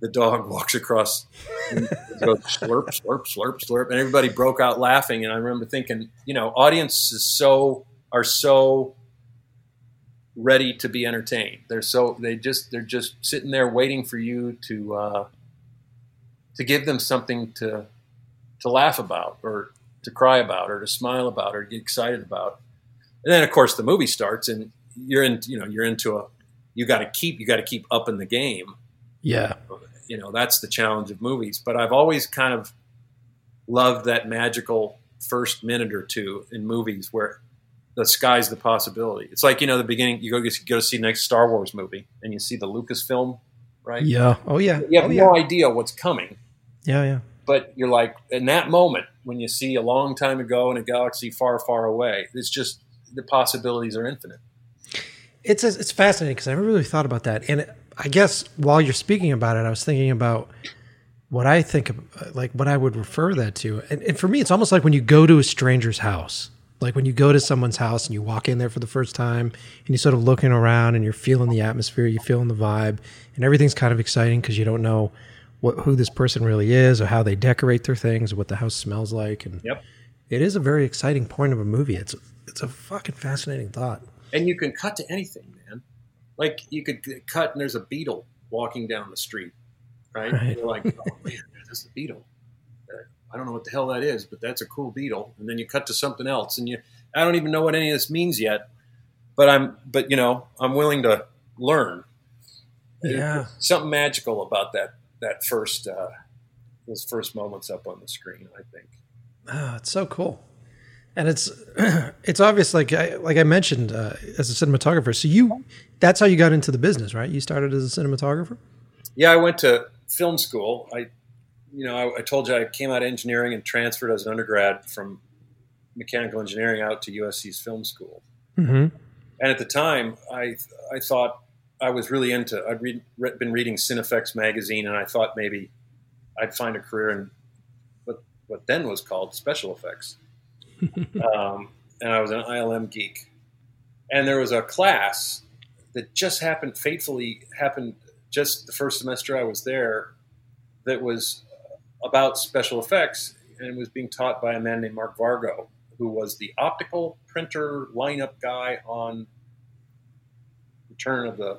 the dog walks across and goes slurp, slurp, slurp, slurp, and everybody broke out laughing. And I remember thinking, you know, audiences so are so ready to be entertained. They're so they just they're just sitting there waiting for you to uh, to give them something to to laugh about, or to cry about, or to smile about, or get excited about. And then, of course, the movie starts, and you're in. You know, you're into a. You got to keep. You got to keep up in the game. Yeah. You know, that's the challenge of movies. But I've always kind of loved that magical first minute or two in movies where the sky's the possibility. It's like, you know, the beginning. You go you go to see the next Star Wars movie, and you see the Lucasfilm, right? Yeah. Oh yeah. You have oh, no yeah. idea what's coming. Yeah, yeah. But you're like, in that moment when you see a long time ago in a galaxy far, far away, it's just. The possibilities are infinite. It's it's fascinating because I never really thought about that. And I guess while you're speaking about it, I was thinking about what I think, of, like what I would refer that to. And, and for me, it's almost like when you go to a stranger's house, like when you go to someone's house and you walk in there for the first time and you're sort of looking around and you're feeling the atmosphere, you're feeling the vibe, and everything's kind of exciting because you don't know what who this person really is or how they decorate their things or what the house smells like. And yep. It is a very exciting point of a movie. It's It's a fucking fascinating thought. And you can cut to anything, man. Like, you could cut and there's a beetle walking down the street, right? right. And you're like, oh, man, that's the beetle. I don't know what the hell that is, but that's a cool beetle. And then you cut to something else. And you, I don't even know what any of this means yet. But, I'm, but you know, I'm willing to learn. Yeah. There's something magical about that, that first, uh, those first moments up on the screen, I think. Oh, it's so cool. And it's it's obvious, like I, like I mentioned, uh, as a cinematographer. So you, that's how you got into the business, right? You started as a cinematographer? Yeah, I went to film school. I, you know, I, I told you I came out of engineering and transferred as an undergrad from mechanical engineering out to U S C's film school. Mm-hmm. And at the time, I I thought I was really into. I'd read, been reading Cinefex magazine, and I thought maybe I'd find a career in what what then was called special effects. um, and I was an I L M geek, and there was a class that just happened fatefully happened just the first semester I was there that was about special effects, and it was being taught by a man named Mark Vargo, who was the optical printer lineup guy on Return of the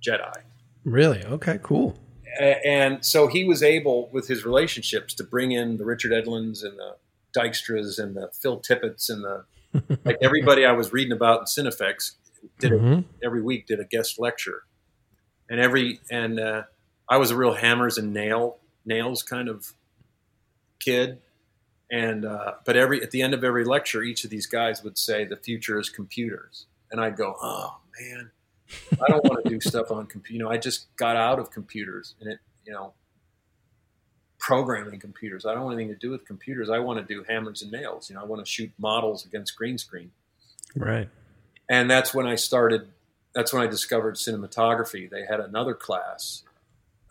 Jedi. Really? Okay, cool. And so he was able, with his relationships, to bring in the Richard Edlunds and the Dykstra's and the Phil Tippett's and the like everybody I was reading about in Cinefex did mm-hmm. a, every week did a guest lecture, and every and uh, I was a real hammers and nail nails kind of kid, and uh, but every at the end of every lecture, each of these guys would say the future is computers, and I'd go, oh man, I don't want to do stuff on computer. You know, I just got out of computers, and it you know. Programming computers. I don't want anything to do with computers. I want to do hammers and nails. You know, I want to shoot models against green screen. Right. And that's when I started, that's when I discovered cinematography. They had another class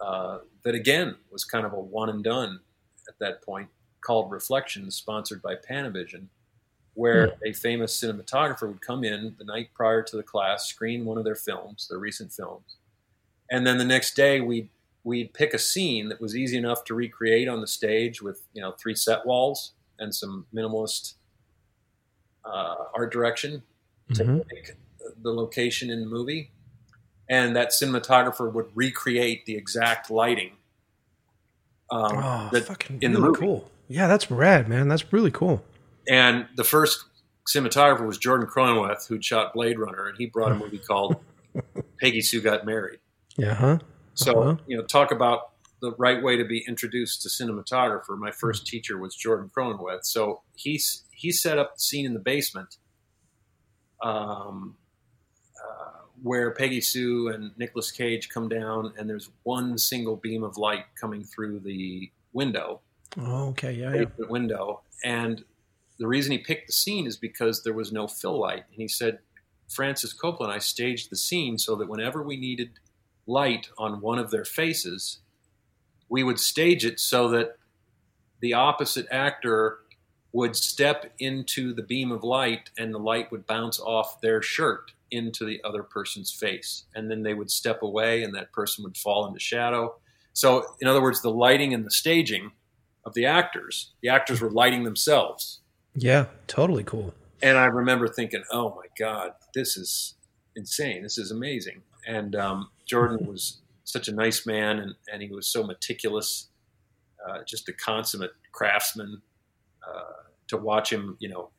uh, that again was kind of a one and done at that point called Reflections, sponsored by Panavision, where mm. a famous cinematographer would come in the night prior to the class, screen one of their films, their recent films. And then the next day we'd we'd pick a scene that was easy enough to recreate on the stage with, you know, three set walls and some minimalist uh, art direction to mm-hmm. make the location in the movie. And that cinematographer would recreate the exact lighting um, oh, that, fucking in really the movie. Cool. Yeah, that's rad, man. That's really cool. And the first cinematographer was Jordan Cronenweth, who'd shot Blade Runner, and he brought a movie called Peggy Sue Got Married. Yeah, huh? So, uh-huh. you know, talk about the right way to be introduced to cinematographer. My first teacher was Jordan Cronenweth. So he, he set up the scene in the basement um, uh, where Peggy Sue and Nicolas Cage come down, and there's one single beam of light coming through the window. Oh, okay, yeah, yeah. The window. And the reason he picked the scene is because there was no fill light. And he said, Francis Copeland, I staged the scene so that whenever we needed light on one of their faces, we would stage it so that the opposite actor would step into the beam of light, and the light would bounce off their shirt into the other person's face. And then they would step away, and that person would fall into shadow. So, in other words, the lighting and the staging of the actors, the actors were lighting themselves. Yeah, totally cool. And I remember thinking, oh, my God, this is insane. This is amazing. And um, Jordan was such a nice man, and, and he was so meticulous, uh, just a consummate craftsman. Uh, to watch him, you know,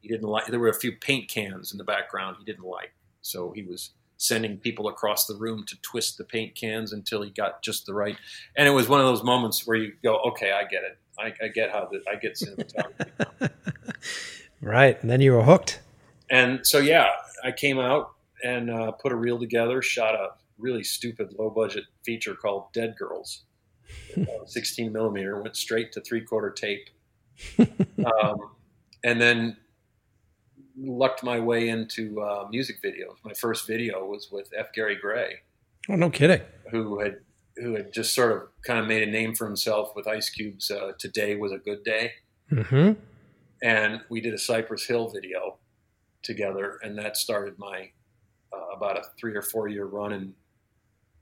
he didn't like, there were a few paint cans in the background he didn't like. So he was sending people across the room to twist the paint cans until he got just the right. And it was one of those moments where you go, okay, I get it. I, I get how the, I get cinematography. Right. And then you were hooked. And so, yeah, I came out and uh, put a reel together, shot a really stupid low budget feature called Dead Girls, sixteen millimeter, went straight to three quarter tape. um, and then lucked my way into uh, music videos. My first video was with F. Gary Gray. Oh, no kidding. Who had who had just sort of kind of made a name for himself with Ice Cube's uh, Today Was a Good Day. Mm-hmm. And we did a Cypress Hill video together, and that started my uh, about a three or four year run in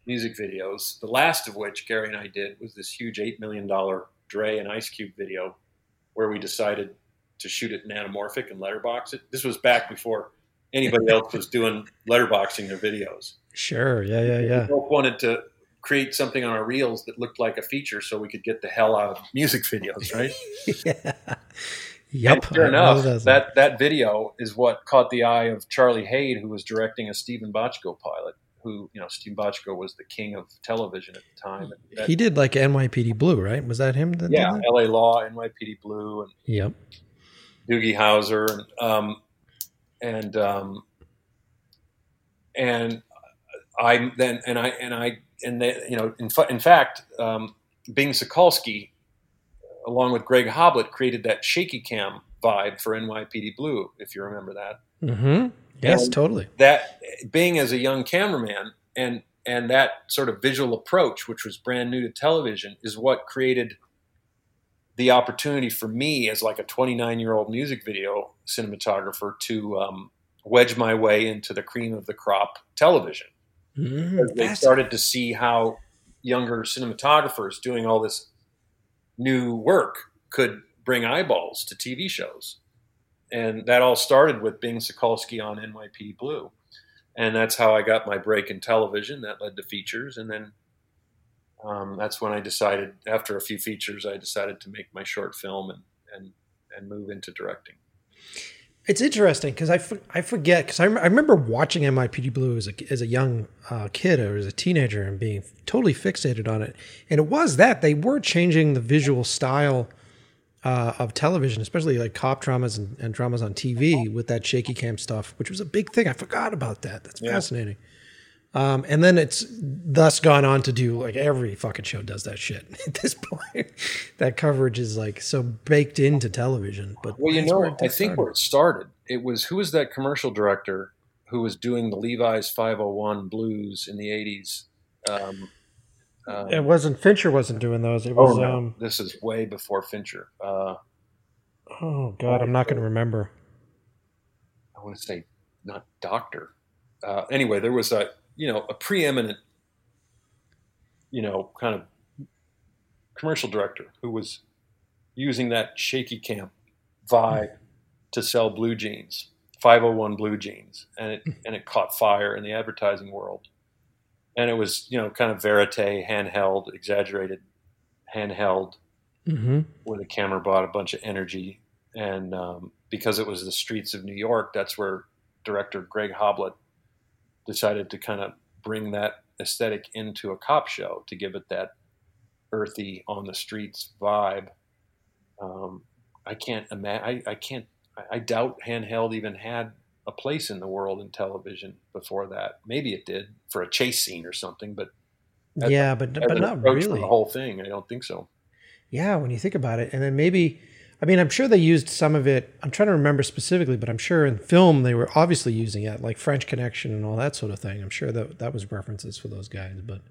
music videos. The last of which Gary and I did was this huge eight million dollars Dre and Ice Cube video, where we decided to shoot it in anamorphic and letterbox it. This was back before anybody else was doing letterboxing their videos. Sure, yeah, yeah, yeah. We both wanted to create something on our reels that looked like a feature so we could get the hell out of music videos, right? Yeah. Yep. And sure enough, that, that, that video is what caught the eye of Charlie Hayde, who was directing a Stephen Bochco pilot, who, you know, Stephen Bochco was the king of television at the time. That, he did like N Y P D Blue, right? Was that him? That yeah, did that? L A Law, N Y P D Blue, and yep. Doogie Howser, and um, and um, and I then and I and I and they, you know, in, in fact, um, Bing Sokolsky, along with Greg Hoblitt, created that shaky cam vibe for N Y P D Blue, if you remember that. Mm-hmm. Yes, and totally. That Bing as a young cameraman and and that sort of visual approach, which was brand new to television, is what created the opportunity for me as like a twenty-nine-year-old music video cinematographer to um, wedge my way into the cream of the crop television. Mm, they started to see how younger cinematographers doing all this new work could bring eyeballs to T V shows. And that all started with Bing Sokolsky on N Y P D Blue. And that's how I got my break in television. That led to features. And then um, that's when I decided, after a few features, I decided to make my short film and and, and move into directing. It's interesting because I, for, I forget, because I, I remember watching N Y P D Blue as a, as a young uh, kid or as a teenager and being totally fixated on it. And it was that they were changing the visual style Uh, of television, especially like cop dramas and, and dramas on T V with that shaky cam stuff, which was a big thing. I forgot about that. That's yeah. fascinating. Um, and then it's thus gone on to do like every fucking show does that shit at this point. That coverage is like so baked into television. But well, you know, I think started. where it started, it was who was that commercial director who was doing the Levi's five oh one blues in the eighties? Um, Um, it wasn't Fincher. Wasn't doing those. It was. Oh, no. um, this is way before Fincher. Uh, oh God, I'm not going to remember. I want to say not Doctor. Uh, anyway, there was a you know a preeminent you know kind of commercial director who was using that shaky cam vibe mm. to sell blue jeans, five oh one blue jeans, and it and it caught fire in the advertising world. And it was, you know, kind of verite, handheld, exaggerated, handheld, mm-hmm. where the camera brought a bunch of energy. And um, because it was the streets of New York, that's where director Greg Hoblitt decided to kind of bring that aesthetic into a cop show to give it that earthy, on the streets vibe. Um, I can't imagine. I can't. I doubt handheld even had a place in the world in television before that. Maybe it did for a chase scene or something, but yeah, a, but but not really the whole thing. I don't think so. Yeah. When you think about it, and then maybe, I mean, I'm sure they used some of it. I'm trying to remember specifically, but I'm sure in film, they were obviously using it like French Connection and all that sort of thing. I'm sure that that was references for those guys, but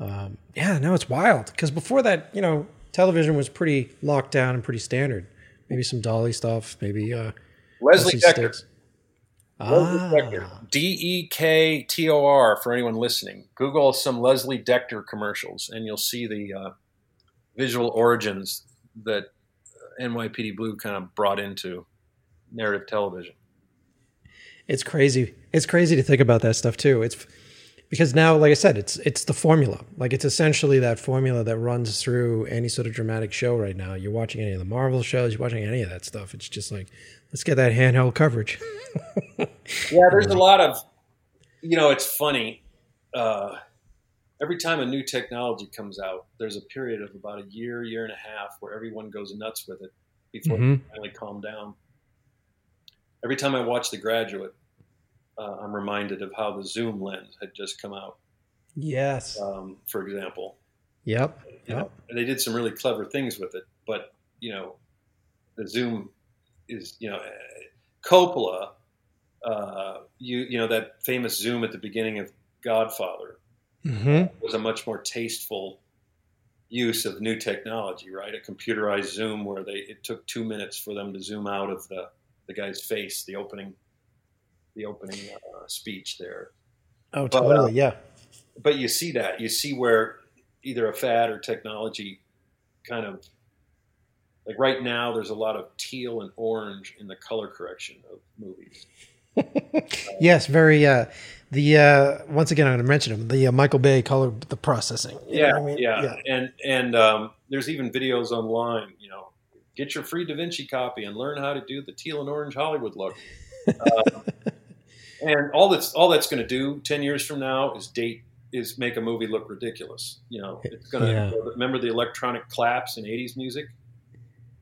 um, yeah, no, it's wild. Cause before that, you know, television was pretty locked down and pretty standard. maybe some Dolly stuff, maybe uh, Leslie Decker. Ah. Leslie Decker. D E K T O R for anyone listening. Google some Leslie Decker commercials, and you'll see the uh, visual origins that N Y P D Blue kind of brought into narrative television. It's crazy. It's crazy to think about that stuff too. It's because now, like I said, it's it's the formula. Like it's essentially that formula that runs through any sort of dramatic show right now. You're watching any of the Marvel shows, you're watching any of that stuff. It's just like, let's get that handheld coverage. Yeah, there's a lot of, you know, it's funny. Uh, every time a new technology comes out, there's a period of about a year, year and a half where everyone goes nuts with it before mm-hmm. they finally calm down. Every time I watch The Graduate, uh, I'm reminded of how the zoom lens had just come out. Yes. Um, for example. Yep. You yep. know, they did some really clever things with it, but you know, the zoom is, you know, Coppola, uh, you, you know, that famous zoom at the beginning of Godfather mm-hmm. was a much more tasteful use of new technology, right? A computerized zoom where they, it took two minutes for them to zoom out of the, the guy's face, the opening, the opening uh, speech there. Oh, totally, but, uh, yeah. But you see that, you see where either a fad or technology kind of, like right now, there's a lot of teal and orange in the color correction of movies. uh, yes, very. Uh, the uh, once again, I'm going to mention them. The uh, Michael Bay color, the processing. Yeah, I mean? yeah, yeah, and and um, there's even videos online, you know. Get your free Da Vinci copy and learn how to do the teal and orange Hollywood look. Um, and all that's all that's going to do ten years from now is date is make a movie look ridiculous. You know, it's going to yeah. remember the electronic claps in eighties music.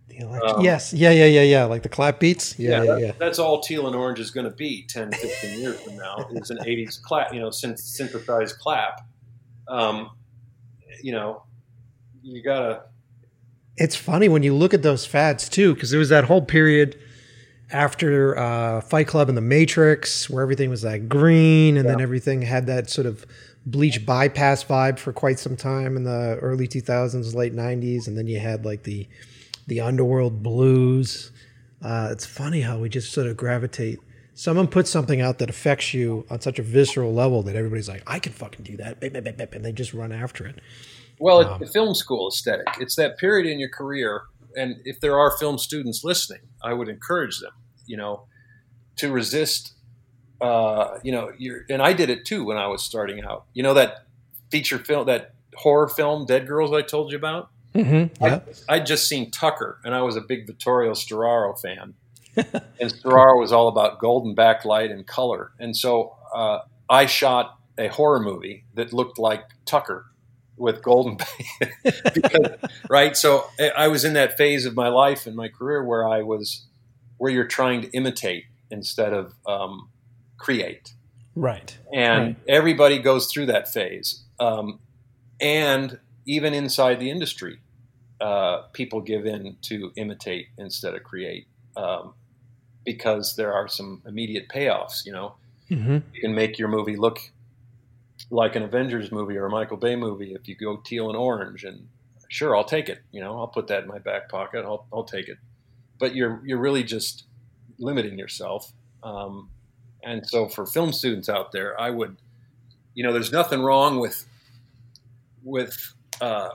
The electric, um, yes, yeah, yeah, yeah, yeah, like the clap beats. Yeah, yeah, yeah, that, yeah. That's all teal and orange is going to be ten, fifteen years from now. It's an eighties clap, you know, synth- synthesized clap. Um, you know, you got to. It's funny when you look at those fads too, because there was that whole period after uh, Fight Club and The Matrix where everything was like green and yeah. then everything had that sort of bleach bypass vibe for quite some time in the early two thousands, late nineties. And then you had like the the underworld blues. Uh, it's funny how we just sort of gravitate. Someone puts something out that affects you on such a visceral level that everybody's like, I can fucking do that. And they just run after it. Well, it's um, the film school aesthetic. It's that period in your career, and if there are film students listening, I would encourage them, you know, to resist, uh, you know, you're, and I did it too when I was starting out. You know that feature film, that horror film, Dead Girls, I told you about? Mm-hmm, yeah. I, I'd just seen Tucker, and I was a big Vittorio Storaro fan, and Storaro was all about golden backlight and color. And so uh, I shot a horror movie that looked like Tucker. With golden, because, right? So I was in that phase of my life and my career where I was, where you're trying to imitate instead of um, create. Right. And right. everybody goes through that phase. Um, and even inside the industry, uh, people give in to imitate instead of create um, because there are some immediate payoffs, you know, mm-hmm. you can make your movie look like an Avengers movie or a Michael Bay movie, if you go teal and orange, and sure, I'll take it. You know, I'll put that in my back pocket. I'll I'll take it. But you're you're really just limiting yourself. Um, and so for film students out there, I would, you know, there's nothing wrong with with uh,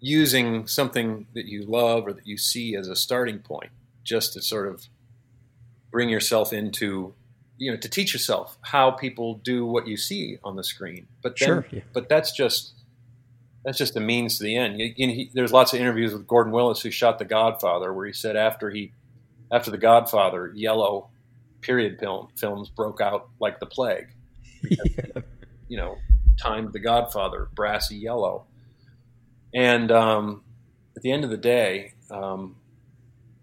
using something that you love or that you see as a starting point, just to sort of bring yourself into. You know, to teach yourself how people do what you see on the screen, but then, sure, yeah. but that's just that's just the means to the end. You, you know, he, there's lots of interviews with Gordon Willis, who shot The Godfather, where he said after he after The Godfather, yellow period film, films broke out like the plague. Yeah. You know, timed The Godfather, brassy yellow, and um, at the end of the day, um,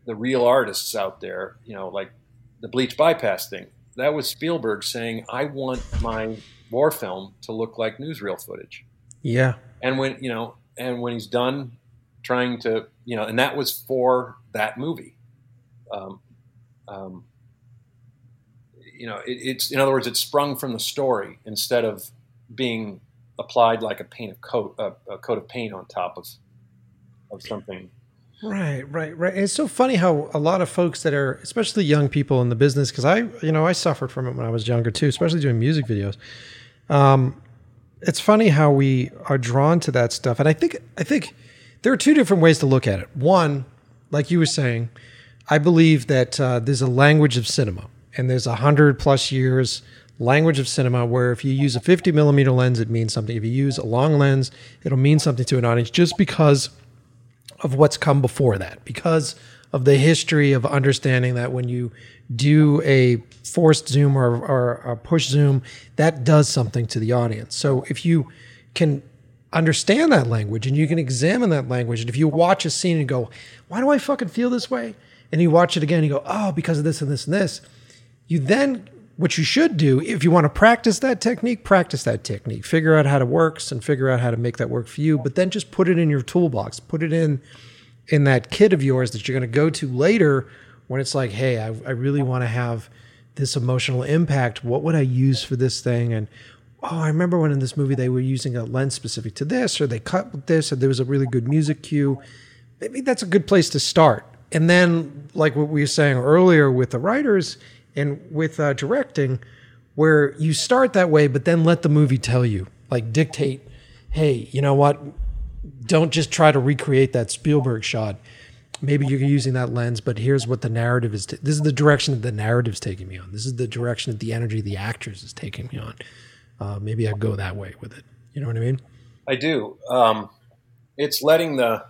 the real artists out there, you know, like the bleach bypass thing. That was Spielberg saying, I want my war film to look like newsreel footage. Yeah. And when, you know, and when he's done trying to, you know, and that was for that movie. Um, um, you know, it, it's, in other words, it sprung from the story instead of being applied like a paint of coat, uh, a coat of paint on top of, of something. Right, right, right. And it's so funny how a lot of folks that are, especially young people in the business, because I, you know, I suffered from it when I was younger too, especially doing music videos. Um, it's funny how we are drawn to that stuff. And I think, I think there are two different ways to look at it. One, like you were saying, I believe that uh, there's a language of cinema, and there's a hundred plus years language of cinema where if you use a fifty millimeter lens, it means something. If you use a long lens, it'll mean something to an audience just because of what's come before that, because of the history of understanding that when you do a forced zoom or, or a push zoom, that does something to the audience. So if you can understand that language and you can examine that language, and if you watch a scene and go, why do I fucking feel this way? And you watch it again and you go, oh, because of this and this and this. You then, what you should do, if you want to practice that technique, practice that technique, figure out how it works and figure out how to make that work for you, but then just put it in your toolbox, put it in, in that kit of yours that you're going to go to later when it's like, hey, I, I really want to have this emotional impact. What would I use for this thing? And, oh, I remember when in this movie they were using a lens specific to this, or they cut with this, or there was a really good music cue. Maybe that's a good place to start. And then, like what we were saying earlier with the writers, and with uh, directing, where you start that way, but then let the movie tell you, like dictate, hey, you know what? Don't just try to recreate that Spielberg shot. Maybe you're using that lens, but here's what the narrative is. T- this is the direction that the narrative's taking me on. This is the direction that the energy of the actors is taking me on. Uh, maybe I go that way with it. You know what I mean? I do. Um, it's letting the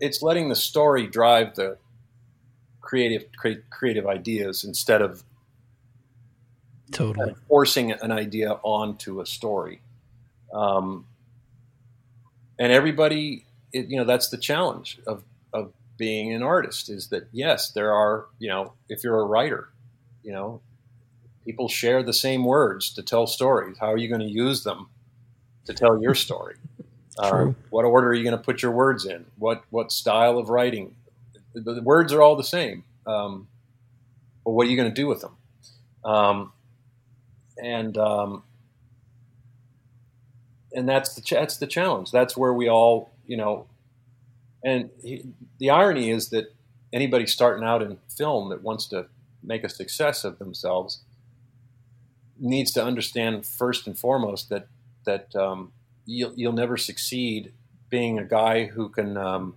it's letting the story drive the creative cre- creative ideas instead of totally forcing an idea onto a story. Um, and everybody, it, you know, that's the challenge of, of being an artist, is that, yes, there are, you know, if you're a writer, you know, people share the same words to tell stories. How are you going to use them to tell your story? Um, what order are you going to put your words in? What, what style of writing? The, the words are all the same. Um, but what are you going to do with them? Um, and, um, and that's the, ch- that's the challenge. That's where we all, you know, and he, the irony is that anybody starting out in film that wants to make a success of themselves needs to understand first and foremost that, that, um, you'll, you'll never succeed being a guy who can, um,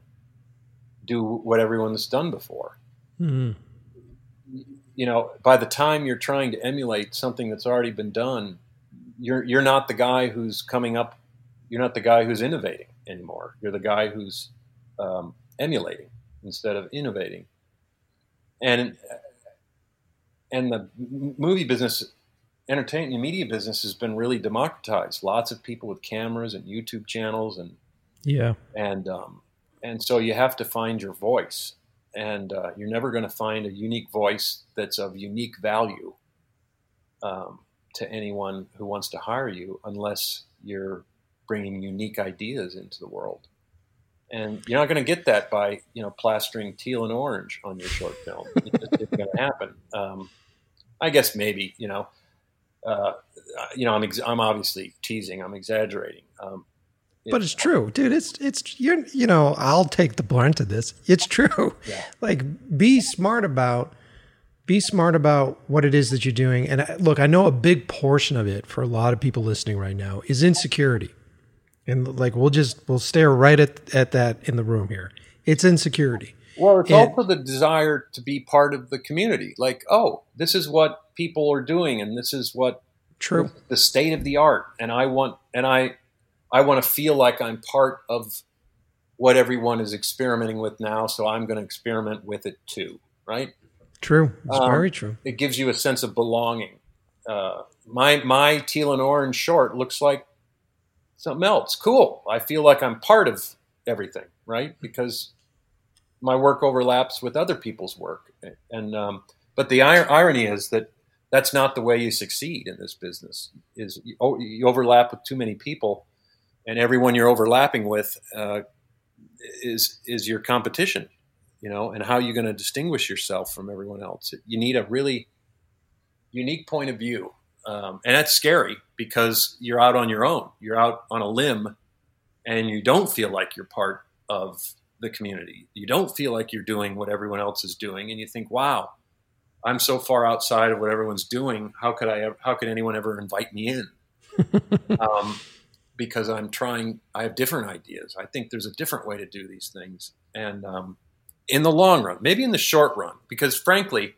do what everyone's done before. Mm-hmm. You know, by the time you're trying to emulate something that's already been done, you're you're not the guy who's coming up. You're not the guy who's innovating anymore. You're the guy who's um, emulating instead of innovating. And and the movie business, entertainment media business, has been really democratized. Lots of people with cameras and YouTube channels, and yeah, and um, and so you have to find your voice, and uh, you're never going to find a unique voice that's of unique value um, to anyone who wants to hire you unless you're bringing unique ideas into the world. And you're not going to get that by, you know, plastering teal and orange on your short film. It's just going to happen. Um, I guess maybe, you know, uh, you know, I'm ex- I'm obviously teasing. I'm exaggerating. Um, It's, but it's true, dude. It's, it's, you you know, I'll take the brunt of this. It's true. Yeah. Like, be smart about, be smart about what it is that you're doing. And I, look, I know a big portion of it for a lot of people listening right now is insecurity. And like, we'll just, we'll stare right at, at that in the room here. It's insecurity. Well, it's and, also the desire to be part of the community. Like, oh, this is what people are doing, and this is what true the state of the art. And I want, and I, I want to feel like I'm part of what everyone is experimenting with now, so I'm going to experiment with it too, right? True. It's um, very true. It gives you a sense of belonging. Uh, my my teal and orange short looks like something else. Cool. I feel like I'm part of everything, right? Because my work overlaps with other people's work. And um, but the ir- irony is that that's not the way you succeed in this business. Is you, you overlap with too many people. And everyone you're overlapping with uh, is is your competition, you know. And how are you going to distinguish yourself from everyone else? You need a really unique point of view, um, and that's scary because you're out on your own. You're out on a limb, and you don't feel like you're part of the community. You don't feel like you're doing what everyone else is doing, and you think, wow, I'm so far outside of what everyone's doing. How could I, how could anyone ever invite me in? um, because I'm trying, I have different ideas. I think there's a different way to do these things. And um, in the long run, maybe in the short run, because frankly,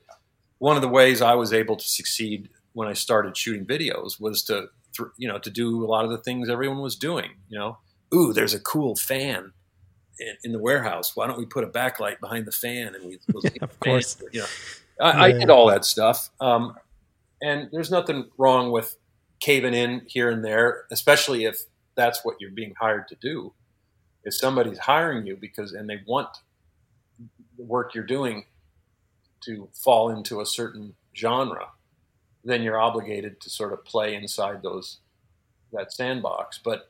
one of the ways I was able to succeed when I started shooting videos was to, th- you know, to do a lot of the things everyone was doing, you know, ooh, there's a cool fan in, in the warehouse. Why don't we put a backlight behind the fan? And we, we'll yeah, of fan, course, you know, I, yeah. I did all that stuff. Um, and there's nothing wrong with caving in here and there, especially if that's what you're being hired to do. If somebody's hiring you because, and they want the work you're doing to fall into a certain genre, then you're obligated to sort of play inside those, that sandbox. But,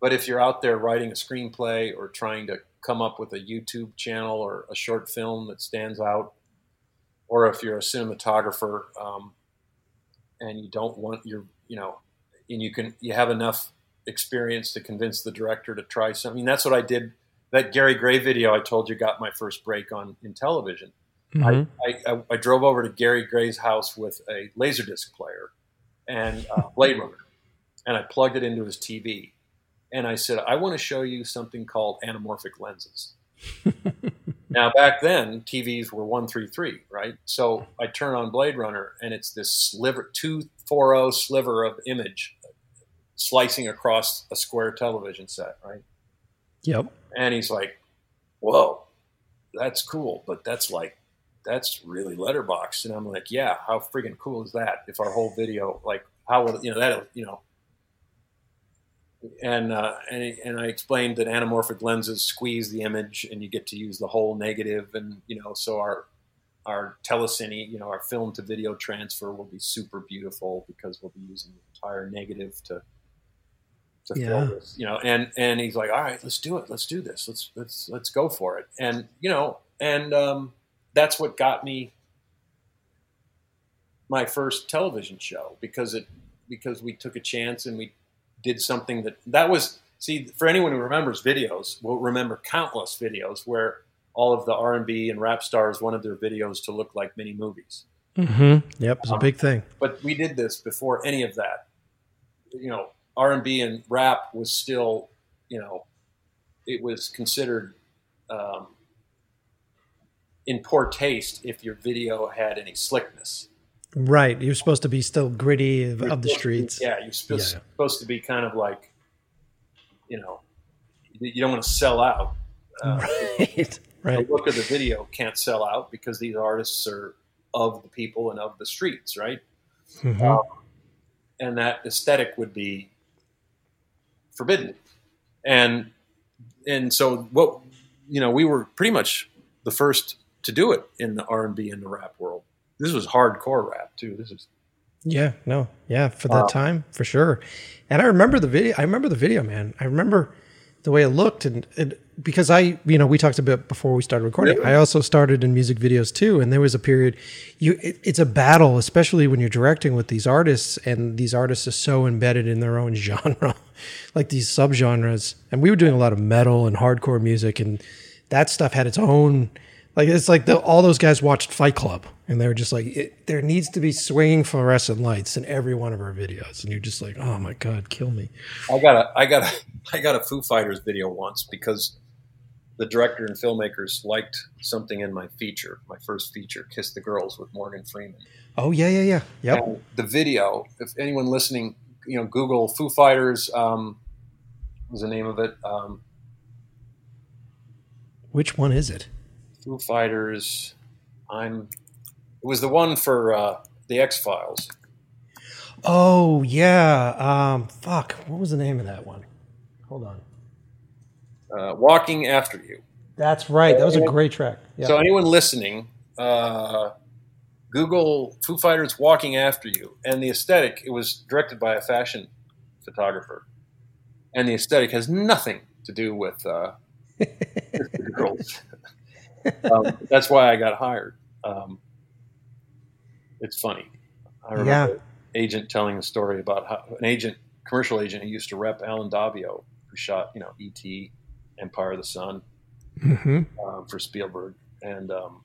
but if you're out there writing a screenplay or trying to come up with a YouTube channel or a short film that stands out, or if you're a cinematographer um, and you don't want your, you know, and you can, you have enough experience to convince the director to try something. I mean, that's what I did. That Gary Gray video I told you got my first break on in television. Mm-hmm. I, I, I drove over to Gary Gray's house with a Laserdisc player and uh, Blade Runner, and I plugged it into his T V. And I said, I want to show you something called anamorphic lenses. Now, back then, T Vs were one three three, right? So I turn on Blade Runner, and it's this sliver, two forty sliver of image slicing across a square television set, right? Yep. And he's like, whoa, that's cool, but that's like, that's really letterboxed. And I'm like, yeah, how freaking cool is that? If our whole video, like, how will, you know, that, you know. And uh, and and I explained that anamorphic lenses squeeze the image, and you get to use the whole negative. And you know, so our our telecine, you know, our film to video transfer will be super beautiful because we'll be using the entire negative to to yeah. film this. You know, and and he's like, all right, let's do it, let's do this, let's let's let's go for it. And you know, and um, that's what got me my first television show, because it because we took a chance and we did something that, that was, see, for anyone who remembers videos, will remember countless videos where all of the R and B and rap stars wanted their videos to look like mini movies. Mm-hmm. Yep, it's um, a big thing. But we did this before any of that. You know, R and B and rap was still, you know, it was considered um, in poor taste if your video had any slickness. Right. You're supposed to be still gritty of, of the streets. Yeah. You're supposed, yeah. supposed to be kind of like, you know, you don't want to sell out. Uh, right. Right. The look of the video can't sell out because these artists are of the people and of the streets. Right. Mm-hmm. Um, and that aesthetic would be forbidden. And, and so what, you know, we were pretty much the first to do it in the R and B and the rap world. This was hardcore rap too. This is yeah, no, yeah, for that wow. time, for sure. And I remember the video. I remember the video, man. I remember the way it looked, and, and because I, you know, we talked a bit before we started recording. Really? I also started in music videos too, and there was a period. You, it, it's a battle, especially when you're directing with these artists, and these artists are so embedded in their own genre, like these subgenres. And we were doing a lot of metal and hardcore music, and that stuff had its own. Like it's like the, all those guys watched Fight Club, and they were just like, it, there needs to be swinging fluorescent lights in every one of our videos, and you're just like, oh my god, kill me. I got a, I got a, I got a Foo Fighters video once because the director and filmmakers liked something in my feature, my first feature, "Kiss the Girls" with Morgan Freeman. Oh yeah, yeah, yeah, yep. And the video, if anyone listening, you know, Google Foo Fighters. Um, what was the name of it? Um, Which one is it? Foo Fighters, I'm. It was the one for uh, the X-Files. Oh yeah, um, fuck. What was the name of that one? Hold on. Uh, Walking After You. That's right. That was a great track. Yeah. So anyone listening, uh, Google Foo Fighters "Walking After You" and the aesthetic. It was directed by a fashion photographer, and the aesthetic has nothing to do with uh, the girls. um, that's why I got hired. Um, it's funny. I remember yeah. an agent telling a story about how an agent, commercial agent, who used to rep Alan Davio, who shot, you know, E T, Empire of the Sun. mm-hmm. um, for Spielberg, and um,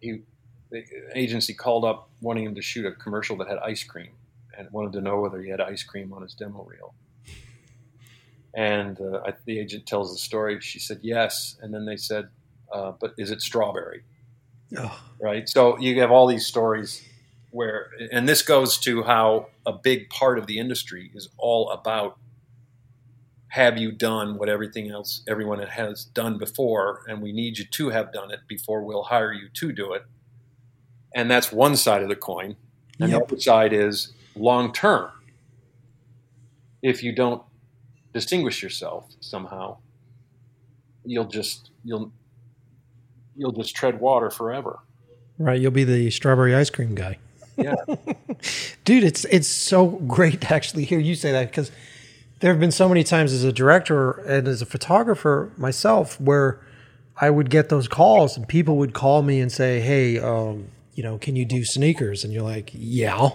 he the agency called up wanting him to shoot a commercial that had ice cream, and wanted to know whether he had ice cream on his demo reel. And uh, the agent tells the story. She said yes, and then they said, uh, "But is it strawberry?" Oh. Right. So you have all these stories where, and this goes to how a big part of the industry is all about: have you done what everything else everyone has done before, and we need you to have done it before we'll hire you to do it. And that's one side of the coin, and yep. the other side is long term. If you don't distinguish yourself somehow, you'll just you'll you'll just tread water forever. Right, you'll be the strawberry ice cream guy. Yeah. Dude, it's it's so great to actually hear you say that, because there have been so many times as a director and as a photographer myself where I would get those calls and people would call me and say, "Hey, um, you know, can you do sneakers?" And you're like, "Yeah."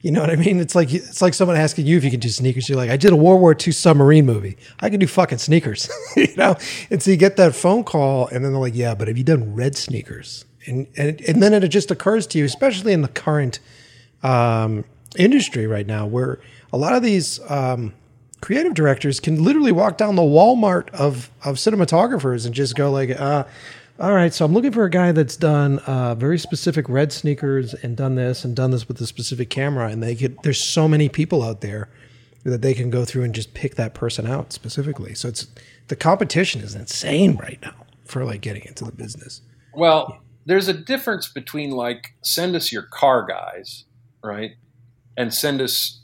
You know what I mean? It's like it's like someone asking you if you can do sneakers. You're like, I did a World War Two submarine movie. I can do fucking sneakers, you know? And so you get that phone call, and then they're like, yeah, but have you done red sneakers? And and, and then it just occurs to you, especially in the current um, industry right now, where a lot of these um, creative directors can literally walk down the Walmart of, of cinematographers and just go like, uh, all right, so I'm looking for a guy that's done uh, very specific red sneakers and done this and done this with a specific camera. And they get, there's so many people out there that they can go through and just pick that person out specifically. So it's the competition is insane right now for like getting into the business. Well, yeah. There's a difference between like send us your car guys, right, and send us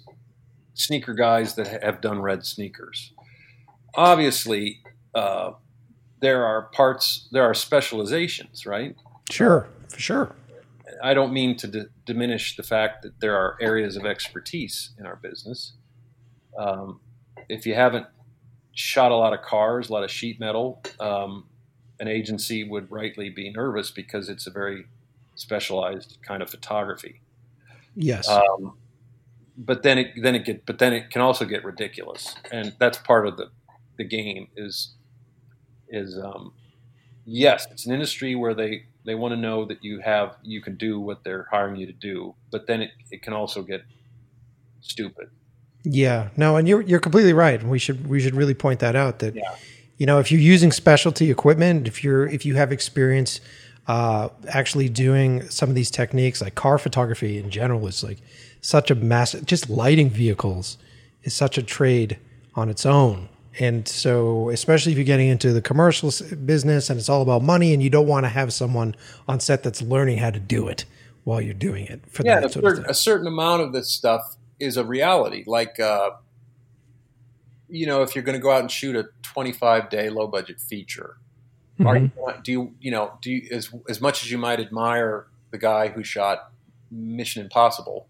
sneaker guys that have done red sneakers. Obviously, uh, there are parts, there are specializations, right? Sure, for sure. I don't mean to d- diminish the fact that there are areas of expertise in our business. Um, if you haven't shot a lot of cars, a lot of sheet metal, um, an agency would rightly be nervous because it's a very specialized kind of photography. Yes. Um, but then it then it get but then it can also get ridiculous, and that's part of the the game is. Is um, yes, it's an industry where they, they want to know that you have you can do what they're hiring you to do, but then it, it can also get stupid. Yeah, no, and you're you're completely right. We should we should really point that out. That yeah. you know, if you're using specialty equipment, if you're if you have experience uh, actually doing some of these techniques, like car photography in general, is like such a massive. Just lighting vehicles is such a trade on its own. And so, especially if you're getting into the commercial business and it's all about money, and you don't want to have someone on set that's learning how to do it while you're doing it. For yeah, that a, sort certain, of a certain amount of this stuff is a reality. Like, uh, you know, if you're going to go out and shoot a twenty-five day low budget feature, mm-hmm. are you, do you, you know, do you, as as much as you might admire the guy who shot Mission Impossible?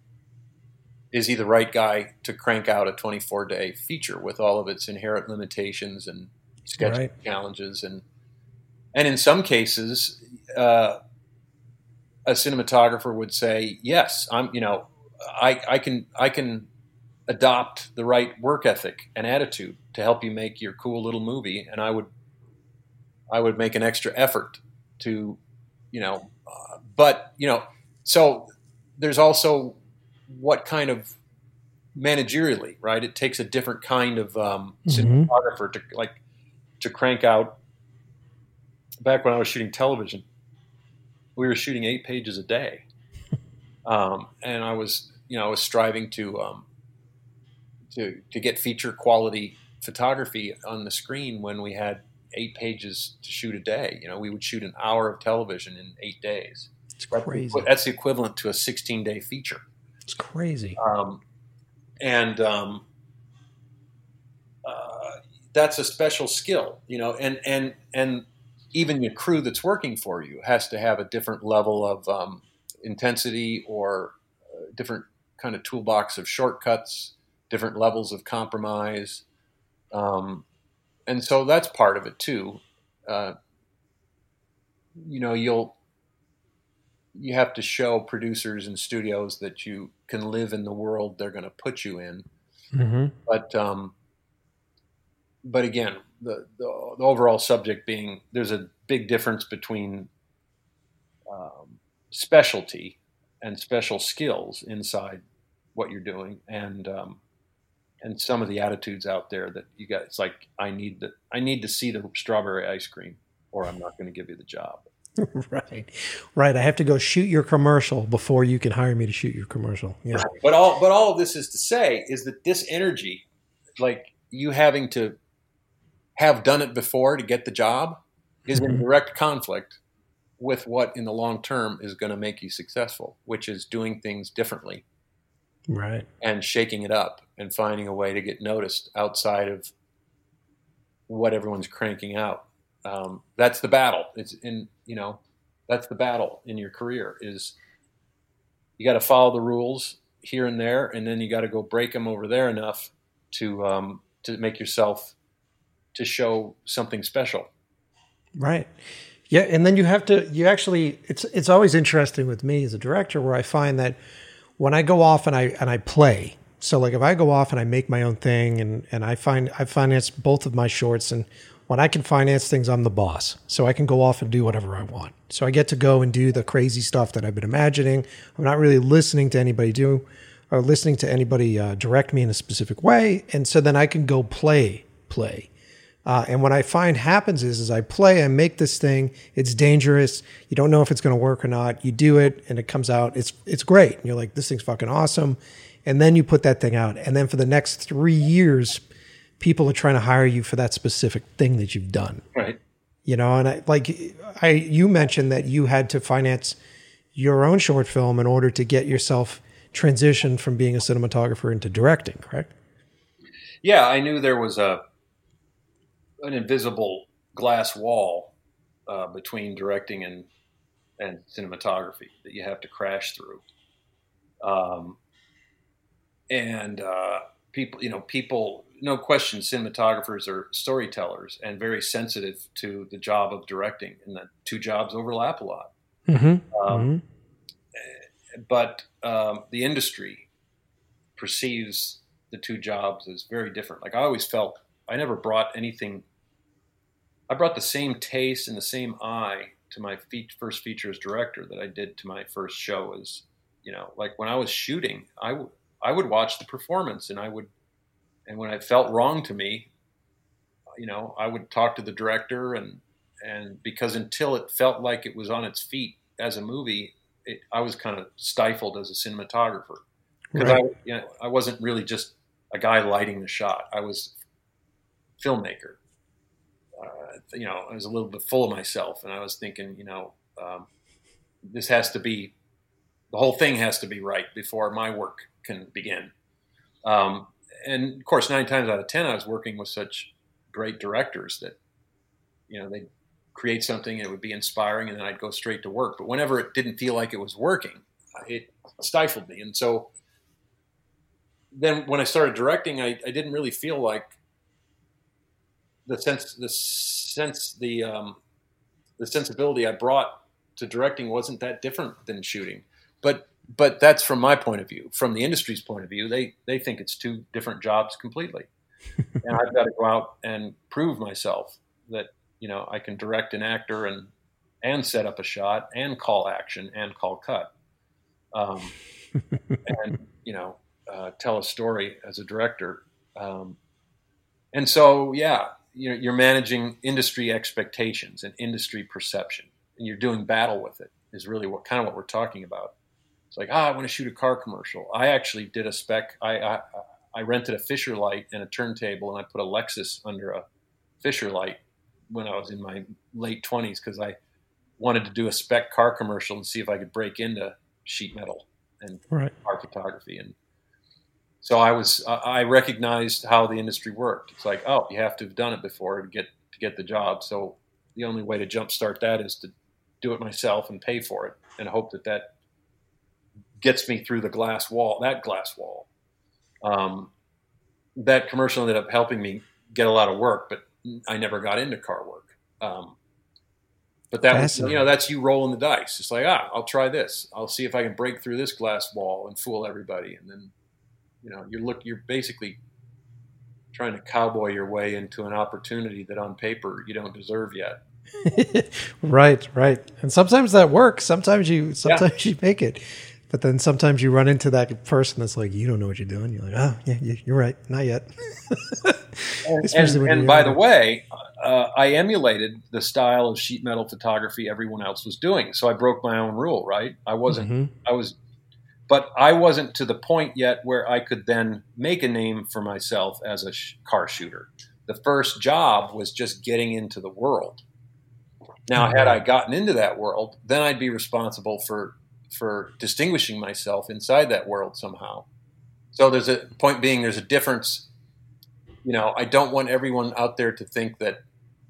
Is he the right guy to crank out a twenty-four day feature with all of its inherent limitations and scheduling right. challenges? And and in some cases, uh, a cinematographer would say, "Yes, I'm. You know, I, I can I can adopt the right work ethic and attitude to help you make your cool little movie, and I would I would make an extra effort to, you know, uh, but you know, so there's also." What kind of managerially, right? It takes a different kind of um, mm-hmm. cinematographer to like to crank out. Back when I was shooting television, we were shooting eight pages a day, um, and I was, you know, I was striving to um, to to get feature quality photography on the screen when we had eight pages to shoot a day. You know, we would shoot an hour of television in eight days. It's crazy. That's the equivalent to a sixteen day feature. It's crazy. Um, and um, uh, that's a special skill, you know, and, and, and even your crew that's working for you has to have a different level of um, intensity or uh, different kind of toolbox of shortcuts, different levels of compromise. Um, and so that's part of it too. Uh, you know, you'll, you have to show producers and studios that you can live in the world they're going to put you in. Mm-hmm. But, um, but again, the, the, the overall subject being there's a big difference between um, specialty and special skills inside what you're doing, and um, and some of the attitudes out there that you got. It's like I need the I need to see the strawberry ice cream, or I'm not going to give you the job. Right, right. I have to go shoot your commercial before you can hire me to shoot your commercial. Yeah. Right. But all but all of this is to say is that this energy, like you having to have done it before to get the job, is in direct conflict with what in the long term is going to make you successful, which is doing things differently, right, and shaking it up and finding a way to get noticed outside of what everyone's cranking out. Um, that's the battle. It's in, you know, that's the battle in your career is you got to follow the rules here and there, and then you got to go break them over there enough to, um, to make yourself, to show something special. Right. Yeah. And then you have to, you actually, it's, it's always interesting with me as a director where I find that when I go off and I, and I play, so like if I go off and I make my own thing and, and I find, I finance both of my shorts, and when I can finance things, I'm the boss. So I can go off and do whatever I want. So I get to go and do the crazy stuff that I've been imagining. I'm not really listening to anybody do or listening to anybody uh, direct me in a specific way. And so then I can go play, play. Uh, and what I find happens is, is I play, I make this thing. It's dangerous. You don't know if it's going to work or not. You do it and it comes out. It's, it's great. And you're like, this thing's fucking awesome. And then you put that thing out. And then for the next three years, people are trying to hire you for that specific thing that you've done. Right. You know, and I, like I, you mentioned that you had to finance your own short film in order to get yourself transitioned from being a cinematographer into directing, correct? Yeah. I knew there was a, an invisible glass wall uh, between directing and, and cinematography that you have to crash through. Um, and, uh, people, you know, people, no question, cinematographers are storytellers and very sensitive to the job of directing, and the two jobs overlap a lot. Mm-hmm. Um, mm-hmm. But um, the industry perceives the two jobs as very different. Like I always felt I never brought anything. I brought the same taste and the same eye to my fe- first feature as director that I did to my first show as, you know, like when I was shooting, I would, I would watch the performance, and I would, and when it felt wrong to me, you know, I would talk to the director, and, and because until it felt like it was on its feet as a movie, it, I was kind of stifled as a cinematographer because right. I, you know, I wasn't really just a guy lighting the shot. I was a filmmaker. Uh, you know, I was a little bit full of myself, and I was thinking, you know, um, this has to be, the whole thing has to be right before my work can begin. Um, and of course, nine times out of ten, I was working with such great directors that, you know, they'd create something and it would be inspiring, and then I'd go straight to work. But whenever it didn't feel like it was working, it stifled me. And so then when I started directing, I, I didn't really feel like the sense, the sense, the, um, the sensibility I brought to directing wasn't that different than shooting, but But that's from my point of view. From the industry's point of view, they, they think it's two different jobs completely. And I've got to go out and prove myself that, you know, I can direct an actor and, and set up a shot and call action and call cut. Um, and, you know, uh, tell a story as a director. Um, and so, yeah, you know, you're managing industry expectations and industry perception, and you're doing battle with it is really what kind of what we're talking about. It's like, ah, I want to shoot a car commercial. I actually did a spec. I, I I rented a Fisher Light and a turntable, and I put a Lexus under a Fisher Light when I was in my late twenties because I wanted to do a spec car commercial and see if I could break into sheet metal and right. car photography. And so I was. I recognized how the industry worked. It's like, oh, you have to have done it before to get to get the job. So the only way to jumpstart that is to do it myself and pay for it and hope that that gets me through the glass wall, that glass wall. Um, that commercial ended up helping me get a lot of work, but I never got into car work. Um, but that was, you know, that's you rolling the dice. It's like, ah, I'll try this. I'll see if I can break through this glass wall and fool everybody. And then, you know, you're look, you're basically trying to cowboy your way into an opportunity that on paper you don't deserve yet. Right, right. And sometimes that works. Sometimes you sometimes yeah. you make it. But then sometimes you run into that person that's like, you don't know what you're doing. You're like, oh, yeah, you're right. Not yet. and and, and by the way, uh, I emulated the style of sheet metal photography everyone else was doing. So I broke my own rule, right? I wasn't, mm-hmm. I was, but I wasn't to the point yet where I could then make a name for myself as a sh- car shooter. The first job was just getting into the world. Now, had I gotten into that world, then I'd be responsible for for distinguishing myself inside that world somehow. So there's a point being, there's a difference. You know, I don't want everyone out there to think that,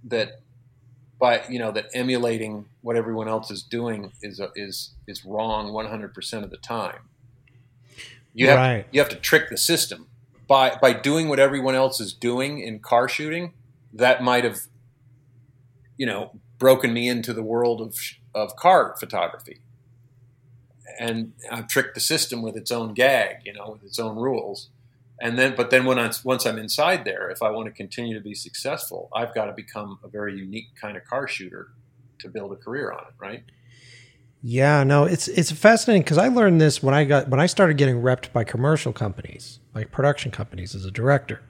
that by, you know, that emulating what everyone else is doing is, a, is, is wrong one hundred percent of the time. You have, right. you have to trick the system by, by doing what everyone else is doing in car shooting. That might've, you know, broken me into the world of, of car photography. And I've tricked the system with its own gag, you know, with its own rules. And then, but then when I, once I'm inside there, if I want to continue to be successful, I've got to become a very unique kind of car shooter to build a career on it. Right. Yeah, no, it's, it's fascinating because I learned this when I got, when I started getting repped by commercial companies, like production companies as a director.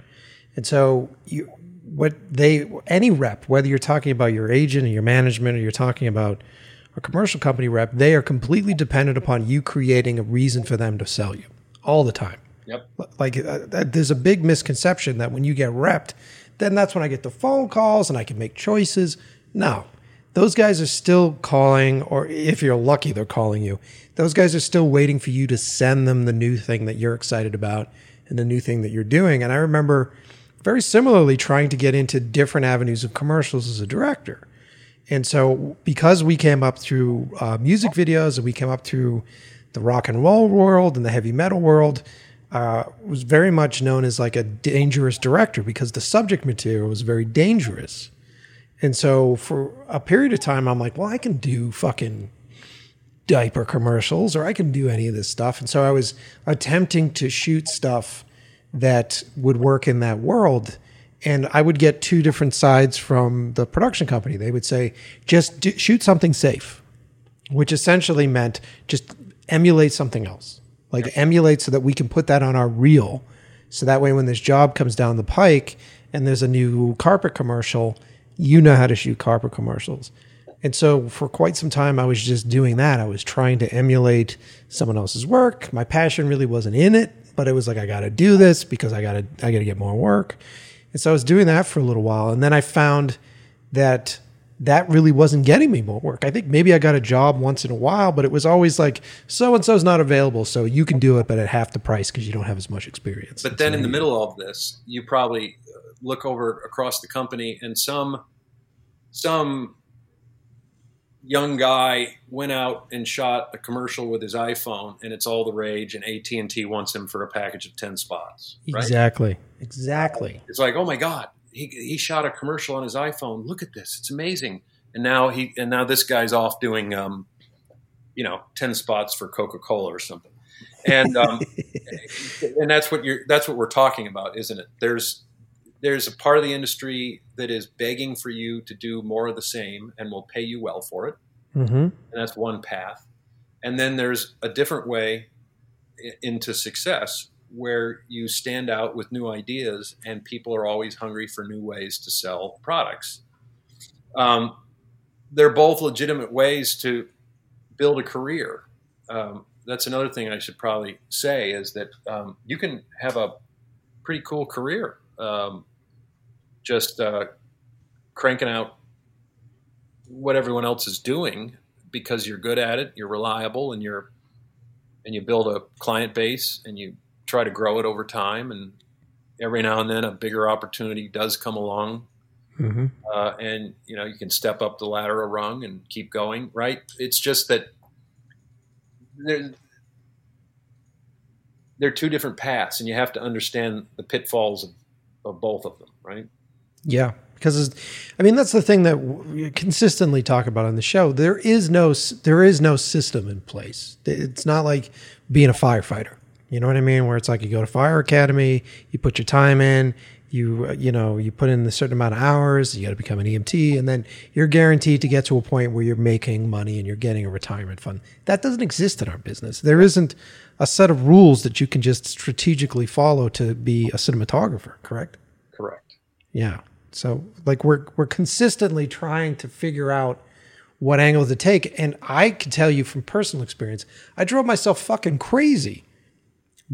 And so you, what they, any rep, whether you're talking about your agent or your management, or you're talking about a commercial company rep, they are completely dependent upon you creating a reason for them to sell you all the time. Yep. Like uh, there's a big misconception that when you get repped, then that's when I get the phone calls and I can make choices. No, those guys are still calling, or if you're lucky, they're calling you. Those guys are still waiting for you to send them the new thing that you're excited about and the new thing that you're doing. And I remember very similarly trying to get into different avenues of commercials as a director. And so because we came up through uh, music videos and we came up through the rock and roll world and the heavy metal world, uh, was very much known as like a dangerous director because the subject material was very dangerous. And so for a period of time, I'm like, well, I can do fucking diaper commercials or I can do any of this stuff. And so I was attempting to shoot stuff that would work in that world. And I would get two different sides from the production company. They would say, just do, shoot something safe, which essentially meant just emulate something else. Like yes. emulate so that we can put that on our reel. So that way when this job comes down the pike and there's a new carpet commercial, you know how to shoot carpet commercials. And so for quite some time, I was just doing that. I was trying to emulate someone else's work. My passion really wasn't in it, but it was like, I got to do this because I got to I got to get more work. And so I was doing that for a little while. And then I found that that really wasn't getting me more work. I think maybe I got a job once in a while, but it was always like, so-and-so's not available, so you can do it, but at half the price because you don't have as much experience. But then in the middle of this, you probably look over across the company and some some young guy went out and shot a commercial with his iPhone and it's all the rage and A T and T wants him for a package of ten spots. Right? Exactly. Exactly. It's like, oh my God, he he shot a commercial on his iPhone. Look at this. It's amazing. And now he, and now this guy's off doing, um, you know, ten spots for Coca-Cola or something. And, um, and that's what you're, that's what we're talking about, isn't it? There's, There's a part of the industry that is begging for you to do more of the same and will pay you well for it. Mm-hmm. And that's one path. And then there's a different way into success where you stand out with new ideas and people are always hungry for new ways to sell products. Um, they're both legitimate ways to build a career. Um, that's another thing I should probably say is that um, you can have a pretty cool career. Um, just uh, cranking out what everyone else is doing because you're good at it, you're reliable, and you're and you build a client base and you try to grow it over time. And every now and then, a bigger opportunity does come along, mm-hmm. uh, and you know you can step up the ladder a rung and keep going. Right? It's just that there. There are two different paths, and you have to understand the pitfalls of. Of both of them, right? Yeah, because I mean that's the thing that we consistently talk about on the show. There is no there is no system in place. It's not like being a firefighter. You know what I mean? Where it's like you go to fire academy, you put your time in, you, you know, you put in a certain amount of hours, you got to become an E M T, and then you're guaranteed to get to a point where you're making money and you're getting a retirement fund. That doesn't exist in our business. There isn't a set of rules that you can just strategically follow to be a cinematographer, correct? Correct. Yeah. So like we're we're consistently trying to figure out what angle to take. And I can tell you from personal experience, I drove myself fucking crazy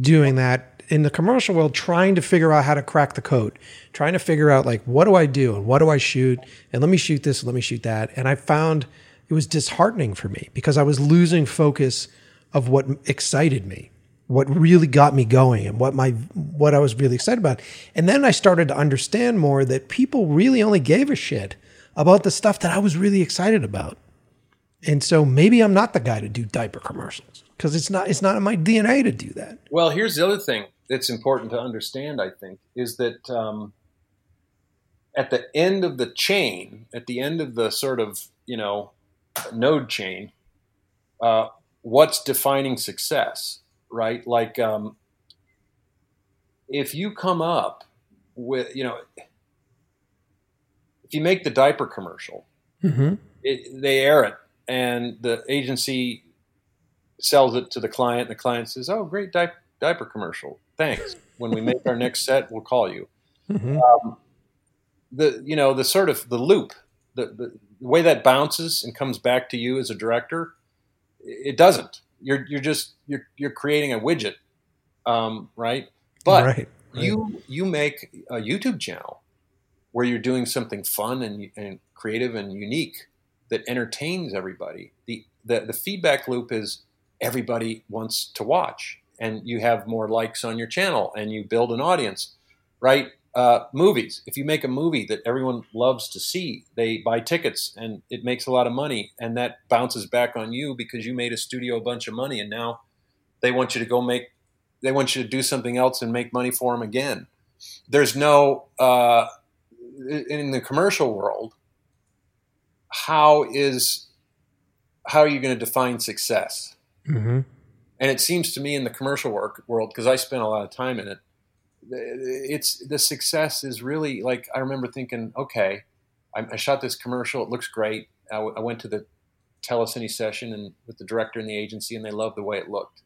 doing that in the commercial world, trying to figure out how to crack the code, trying to figure out like, what do I do and what do I shoot? And let me shoot this, and let me shoot that. And I found it was disheartening for me because I was losing focus of what excited me, what really got me going and what my what I was really excited about. And then I started to understand more that people really only gave a shit about the stuff that I was really excited about. And so maybe I'm not the guy to do diaper commercials because it's not it's not in my D N A to do that. Well, here's the other thing that's important to understand, I think, is that um, at the end of the chain, at the end of the sort of, you know, node chain, uh, what's defining success, right? Like um, if you come up with, you know... If you make the diaper commercial, mm-hmm. it, they air it, and the agency sells it to the client, and the client says, oh, great di- diaper commercial. Thanks. When we make our next set, we'll call you. Mm-hmm. Um, the you know the sort of the loop, the, the, the way that bounces and comes back to you as a director, it doesn't. You're you're just you're you're creating a widget, um, right? But right, right. you you make a YouTube channel where you're doing something fun and, and creative and unique that entertains everybody. The, the the feedback loop is everybody wants to watch, and you have more likes on your channel, and you build an audience, right? Uh, movies. If you make a movie that everyone loves to see, they buy tickets, and it makes a lot of money, and that bounces back on you because you made a studio a bunch of money, and now they want you to go make, they want you to do something else and make money for them again. There's no... Uh, in the commercial world, how is how are you going to define success? Mm-hmm. And it seems to me in the commercial work world, because I spent a lot of time in it, it's the success is really like I remember thinking, okay, I, I shot this commercial, it looks great. I, w- I went to the telecine session and with the director and the agency, and they loved the way it looked.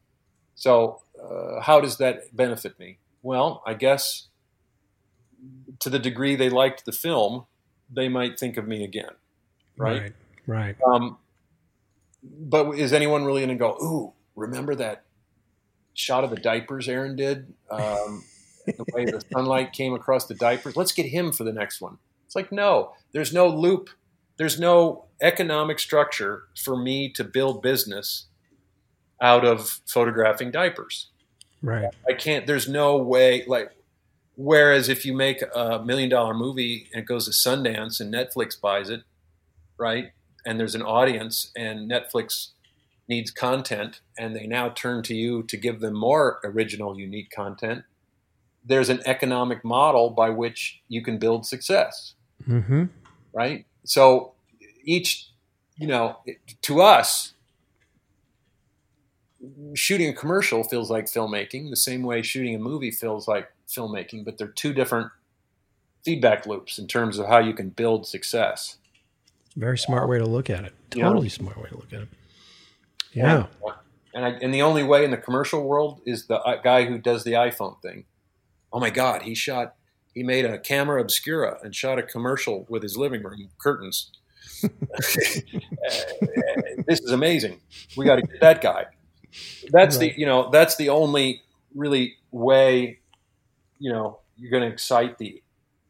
So uh, how does that benefit me? Well, I guess. To the degree they liked the film, they might think of me again, right? Right, right. Um, but is anyone really going to go, ooh, remember that shot of the diapers Aaron did? Um, the way the sunlight came across the diapers? Let's get him for the next one. It's like, no, there's no loop. There's no economic structure for me to build business out of photographing diapers. Right. I can't, there's no way, like, whereas if you make a million dollar movie and it goes to Sundance and Netflix buys it, right? And there's an audience and Netflix needs content and they now turn to you to give them more original, unique content. There's an economic model by which you can build success, mm-hmm. right? So each, you know, to us, shooting a commercial feels like filmmaking the same way shooting a movie feels like filmmaking, but they're two different feedback loops in terms of how you can build success. Very smart way to look at it. Totally yeah. smart way to look at it. Yeah. yeah. And I, and the only way in the commercial world is the guy who does the iPhone thing. Oh my God, he shot, he made a camera obscura and shot a commercial with his living room curtains. This is amazing. We got to get that guy. That's right. the, you know, that's the only really way, you know, you're going to excite the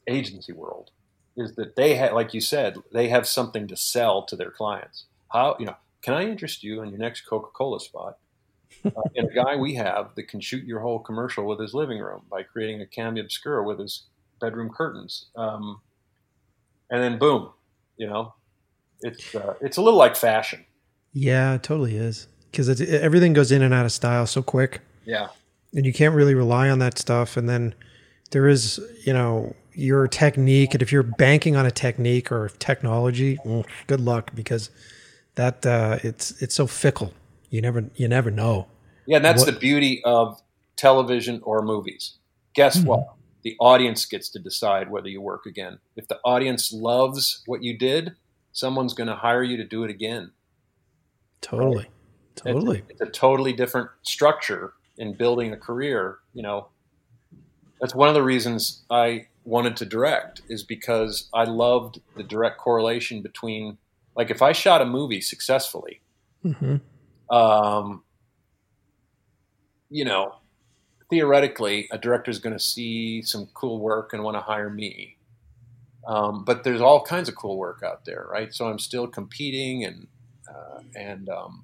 agency world is that they have, like you said, they have something to sell to their clients. How, you know, can I interest you in your next Coca-Cola spot? Uh, and a guy we have that can shoot your whole commercial with his living room by creating a cameo obscura with his bedroom curtains. Um, and then boom, you know, it's, uh, it's a little like fashion. Yeah, it totally is. Because everything goes in and out of style so quick. Yeah. And you can't really rely on that stuff. And then there is, you know, your technique. And if you're banking on a technique or technology, well, good luck because that uh, it's it's so fickle. You never you never know. Yeah, and that's what, the beauty of television or movies. Guess mm-hmm. what? the audience gets to decide whether you work again. If the audience loves what you did, someone's going to hire you to do it again. Totally. Right? Totally. It's, it's a totally different structure in building a career. You know, that's one of the reasons I wanted to direct, is because I loved the direct correlation between, like, if I shot a movie successfully, mm-hmm. um, you know, theoretically, a director is going to see some cool work and want to hire me. Um, but there's all kinds of cool work out there, right? So I'm still competing, and uh, and um,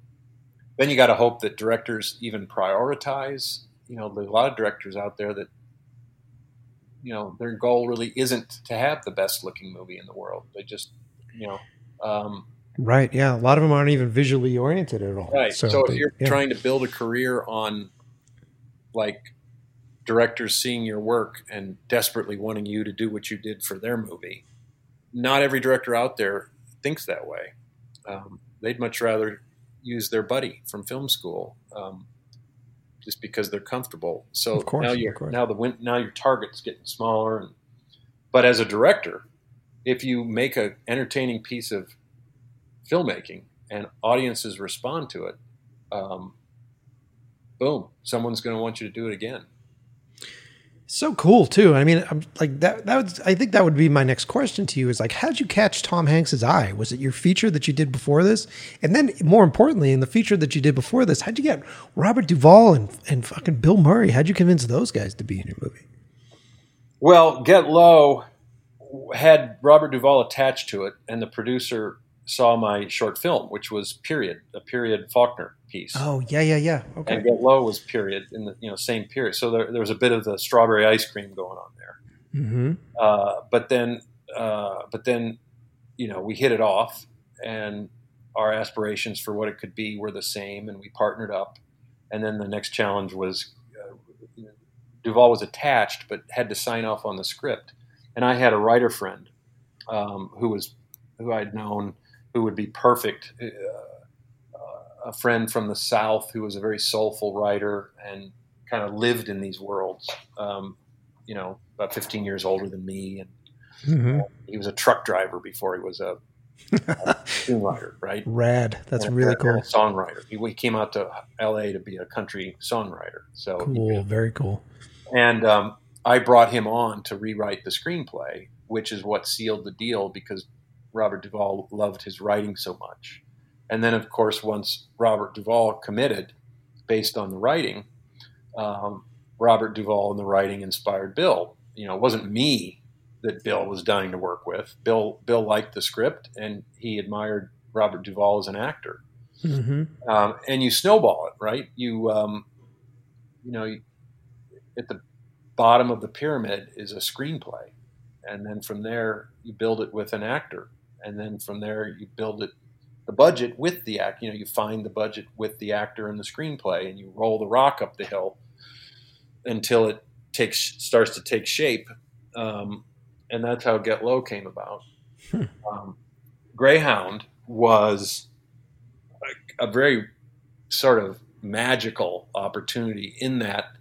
then you got to hope that directors even prioritize. You know, there's a lot of directors out there that, you know, their goal really isn't to have the best looking movie in the world. They just, you know. Um, right. Yeah. A lot of them aren't even visually oriented at all. Right. So, so if they, you're yeah. trying to build a career on, like, directors seeing your work and desperately wanting you to do what you did for their movie, not every director out there thinks that way. Um, they'd much rather use their buddy from film school, um, just because they're comfortable. So of course, now you're, of course. now the now your target's getting smaller. And, but as a director, if you make an entertaining piece of filmmaking and audiences respond to it, um, boom, someone's going to want you to do it again. So cool too. I mean, I'm like that, that was, I think that would be my next question to you, is like, how'd you catch Tom Hanks's eye? Was it your feature that you did before this? And then more importantly, in the feature that you did before this, how'd you get Robert Duvall and, and fucking Bill Murray? How'd you convince those guys to be in your movie? Well, Get Low had Robert Duvall attached to it, and the producer saw my short film, which was period, a period Faulkner piece. Oh yeah, yeah, yeah. Okay. And Get Low was period in the, you know, same period. So there, there was a bit of the strawberry ice cream going on there. Mm-hmm. Uh, but then, uh, but then, you know, we hit it off, and our aspirations for what it could be were the same, and we partnered up. And then the next challenge was, uh, Duvall was attached, but had to sign off on the script. And I had a writer friend, um, who was, who I'd known, who would be perfect, uh, uh, a friend from the South who was a very soulful writer and kind of lived in these worlds, um, you know, about fifteen years older than me. And mm-hmm. uh, he was a truck driver before he was a, a songwriter, right? Rad. That's and really a, cool. A songwriter. He, he came out to L A to be a country songwriter. So cool. He, very cool. And um, I brought him on to rewrite the screenplay, which is what sealed the deal, because Robert Duvall loved his writing so much. And then, of course, once Robert Duvall committed based on the writing, um, Robert Duvall and the writing inspired Bill. You know, it wasn't me that Bill was dying to work with. Bill Bill liked the script, and he admired Robert Duvall as an actor. Mm-hmm. Um, and you snowball it, right? You, um, you know, you, at the bottom of the pyramid is a screenplay. And then from there, you build it with an actor. And then from there, you build it, the budget with the act. You know, you find the budget with the actor and the screenplay, and you roll the rock up the hill until it takes starts to take shape. Um, and that's how Get Low came about. Hmm. Um, Greyhound was a, a very sort of magical opportunity in that,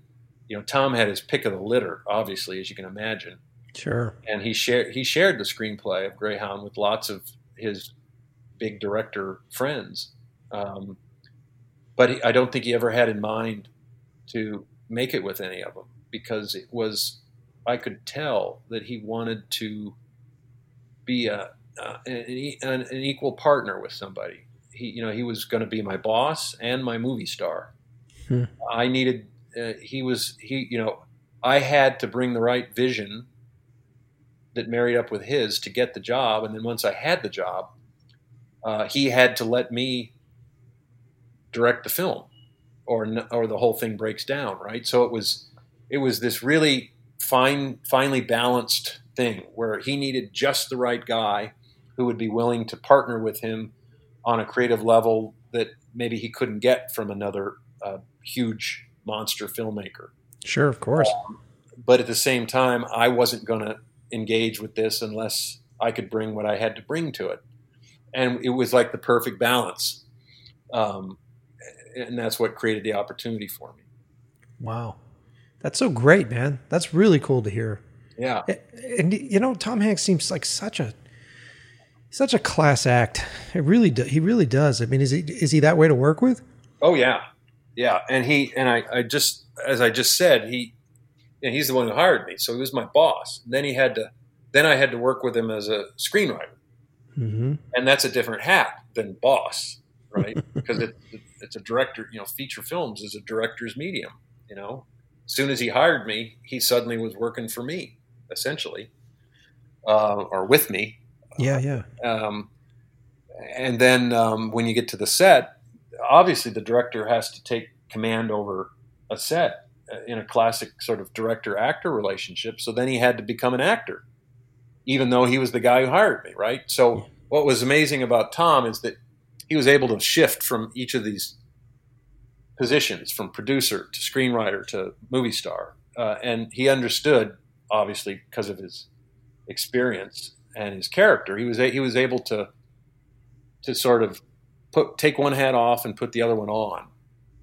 you know, Tom had his pick of the litter, obviously, as you can imagine. Sure. And he shared he shared the screenplay of Greyhound with lots of his big director friends, um, but he, I don't think he ever had in mind to make it with any of them, because it was I could tell that he wanted to be a uh, an, an, an equal partner with somebody. He you know he was going to be my boss and my movie star. Hmm. I needed uh, he was he you know I had to bring the right vision that married up with his to get the job. And then once I had the job, uh, he had to let me direct the film, or, or the whole thing breaks down. Right. So it was, it was this really fine, finely balanced thing where he needed just the right guy who would be willing to partner with him on a creative level that maybe he couldn't get from another, uh, huge monster filmmaker. Sure. Of course. Um, but at the same time, I wasn't going to engage with this unless I could bring what I had to bring to it. And it was like the perfect balance. Um, and that's what created the opportunity for me. Wow. That's so great, man. That's really cool to hear. Yeah. And, you know, Tom Hanks seems like such a such a class act. It really do, he really does. I mean, is he is he that way to work with? Oh yeah. Yeah, and he and I, I just as I just said, he and he's the one who hired me, so he was my boss. And then he had to then I had to work with him as a screenwriter. Mm-hmm. And that's a different hat than boss, right? Because it, it, it's a director, you know, feature films is a director's medium, you know. As soon as he hired me, he suddenly was working for me, essentially, uh, or with me. Yeah, yeah. Um, and then um, when you get to the set, obviously the director has to take command over a set in a classic sort of director-actor relationship. So then he had to become an actor, even though he was the guy who hired me, right? So what was amazing about Tom is that he was able to shift from each of these positions, from producer to screenwriter to movie star. Uh, and he understood, obviously, because of his experience and his character, he was a, he was able to to sort of put take one hat off and put the other one on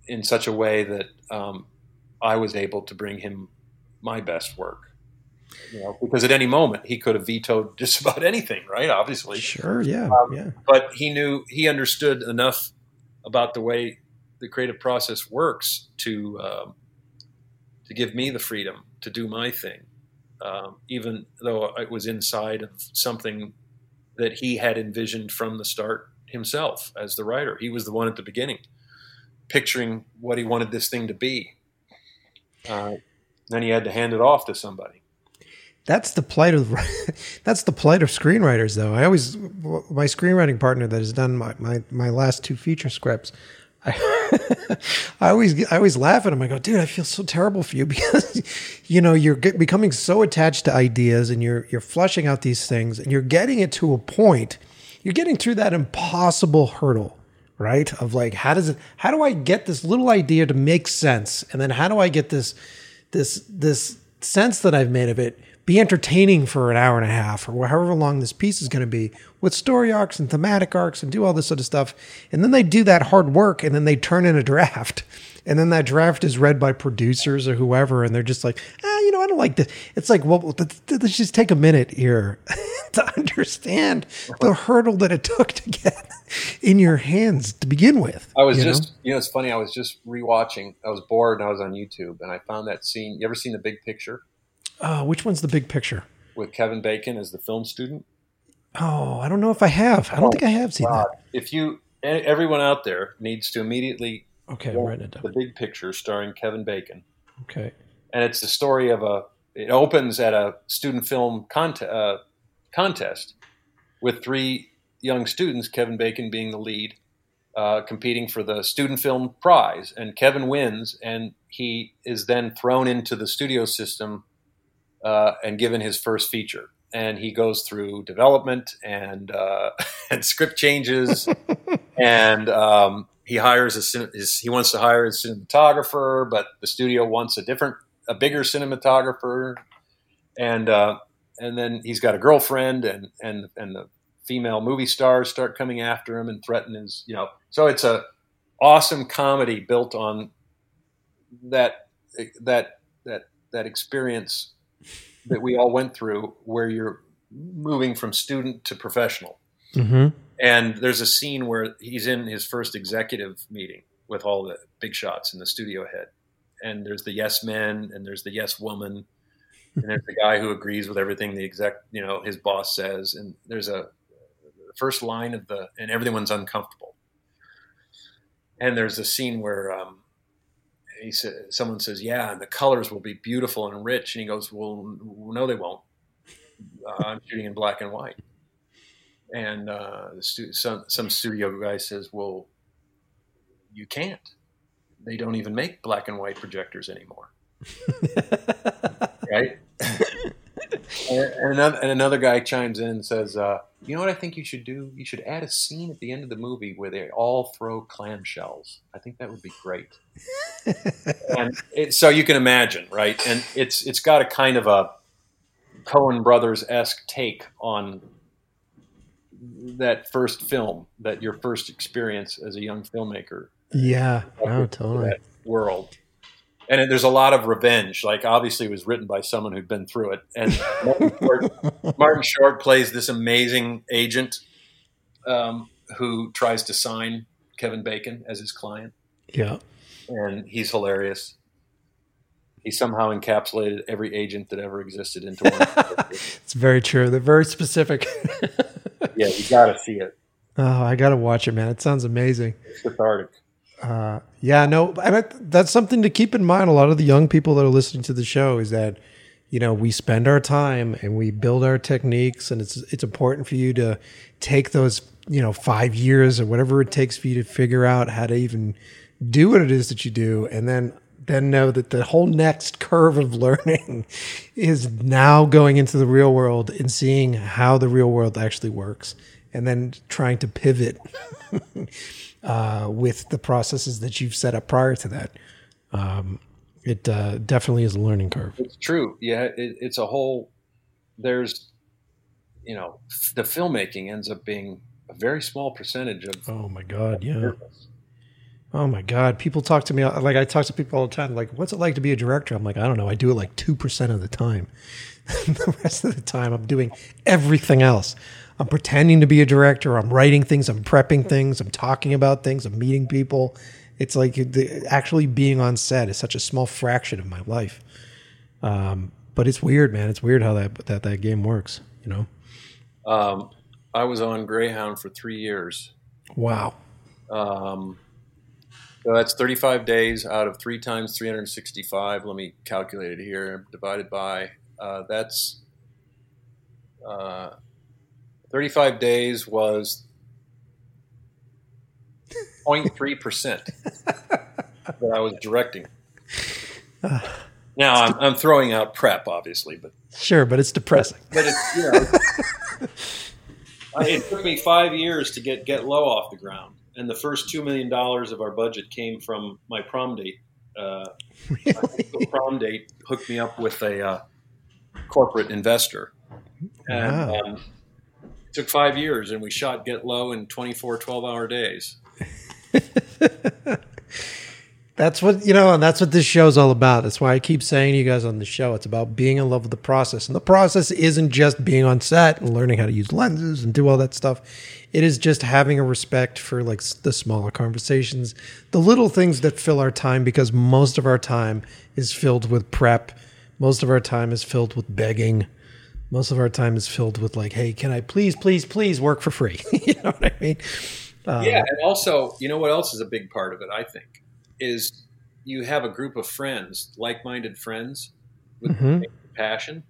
in such a way that um, I was able to bring him my best work. You know, because at any moment he could have vetoed just about anything, right? Obviously, sure, yeah, um, yeah. But he knew he understood enough about the way the creative process works to um, to give me the freedom to do my thing, um, even though it was inside of something that he had envisioned from the start himself as the writer. He was the one at the beginning, picturing what he wanted this thing to be. Uh, then he had to hand it off to somebody. That's the plight of that's the plight of screenwriters, though. I always my screenwriting partner that has done my my, my last two feature scripts. I, I always I always laugh at him. I go, dude, I feel so terrible for you because you know you're get, becoming so attached to ideas and you're you're flushing out these things and you're getting it to a point. You're getting through that impossible hurdle, right? Of like, how does it? How do I get this little idea to make sense? And then how do I get this this this sense that I've made of it be entertaining for an hour and a half or however long this piece is going to be with story arcs and thematic arcs and do all this sort of stuff. And then they do that hard work and then they turn in a draft and then that draft is read by producers or whoever. And they're just like, ah, you know, I don't like this. It's like, well, let's just take a minute here to understand the hurdle that it took to get in your hands to begin with. I was you just, know? you know, it's funny. I was just rewatching. I was bored and I was on YouTube and I found that scene. You ever seen The Big Picture? Uh, which one's The Big Picture? With Kevin Bacon as the film student. Oh, I don't know if I have. I don't oh, think I have seen God. that. If you, everyone out there needs to immediately okay, I'm writing it down. The Big Picture starring Kevin Bacon. Okay. And it's the story of a, it opens at a student film cont- uh, contest with three young students, Kevin Bacon being the lead, uh, competing for the student film prize. And Kevin wins, and he is then thrown into the studio system Uh, and given his first feature, and he goes through development and uh, and script changes, and um, he hires a his, he wants to hire a cinematographer, but the studio wants a different, a bigger cinematographer, and uh, and then he's got a girlfriend, and and and the female movie stars start coming after him and threaten his, you know. So it's a awesome comedy built on that that that that experience that we all went through where you're moving from student to professional. Mm-hmm. And there's a scene where he's in his first executive meeting with all the big shots in the studio head. And there's the yes man and there's the yes woman. And there's the guy who agrees with everything the exec, you know, his boss says. And there's a the first line of the, and everyone's uncomfortable. And there's a scene where, um, He said, someone says, yeah, and the colors will be beautiful and rich. And he goes, well, no, they won't. Uh, I'm shooting in black and white. And uh, the stu- some, some studio guy says, well, you can't. They don't even make black and white projectors anymore. Right? and, and, another, and another guy chimes in and says, uh, you know what I think you should do? You should add a scene at the end of the movie where they all throw clamshells. I think that would be great. And it, so you can imagine, right? And it's it's got a kind of a Coen Brothers-esque take on that first film, that your first experience as a young filmmaker. Yeah, wow, totally. That world. And it, there's a lot of revenge. Like, obviously, it was written by someone who'd been through it. And Martin, Short, Martin Short plays this amazing agent um, who tries to sign Kevin Bacon as his client. Yeah. And he's hilarious. He somehow encapsulated every agent that ever existed into one. It's very true. They're very specific. Yeah, you got to see it. Oh, I got to watch it, man. It sounds amazing. It's cathartic. Uh, yeah, no, I mean, that's something to keep in mind. A lot of the young people that are listening to the show is that, you know, we spend our time and we build our techniques, and it's it's important for you to take those, you know, five years or whatever it takes for you to figure out how to even do what it is that you do, and then then know that the whole next curve of learning is now going into the real world and seeing how the real world actually works, and then trying to pivot uh, with the processes that you've set up prior to that. Um, it uh, definitely is a learning curve. It's true. Yeah. It, it's a whole, there's, you know, the filmmaking ends up being a very small percentage of. Oh my God. Yeah. Purpose. Oh my God. People talk to me, like I talk to people all the time, like, what's it like to be a director? I'm like, I don't know. I do it like two percent of the time. The rest of the time I'm doing everything else. I'm pretending to be a director. I'm writing things. I'm prepping things. I'm talking about things. I'm meeting people. It's like the, actually being on set is such a small fraction of my life. Um, but it's weird, man. It's weird how that that, that game works, you know? Um, I was on Greyhound for three years. Wow. Um, so that's thirty-five days out of three times three hundred sixty-five. Let me calculate it here. Divided by, uh, that's... Uh, thirty-five days was zero point three percent that I was directing. Uh, now, I'm, de- I'm throwing out prep, obviously. But sure, but it's depressing. But, but it's, you know, I, it took me five years to get Get Low off the ground. And the first two million dollars of our budget came from my prom date. Uh, really? My prom date hooked me up with a uh, corporate investor. And, wow. Um, it took five years, and we shot Get Low in twenty-four twelve-hour days. That's what, you know, and that's what this show's all about. That's why I keep saying to you guys on the show, it's about being in love with the process. And the process isn't just being on set and learning how to use lenses and do all that stuff. It is just having a respect for, like, the smaller conversations, the little things that fill our time, because most of our time is filled with prep. Most of our time is filled with begging. Most of our time is filled with, like, hey, can I please, please, please work for free? You know what I mean? Uh, yeah, and also, you know what else is a big part of it, I think, is you have a group of friends, like-minded friends with mm-hmm. passion.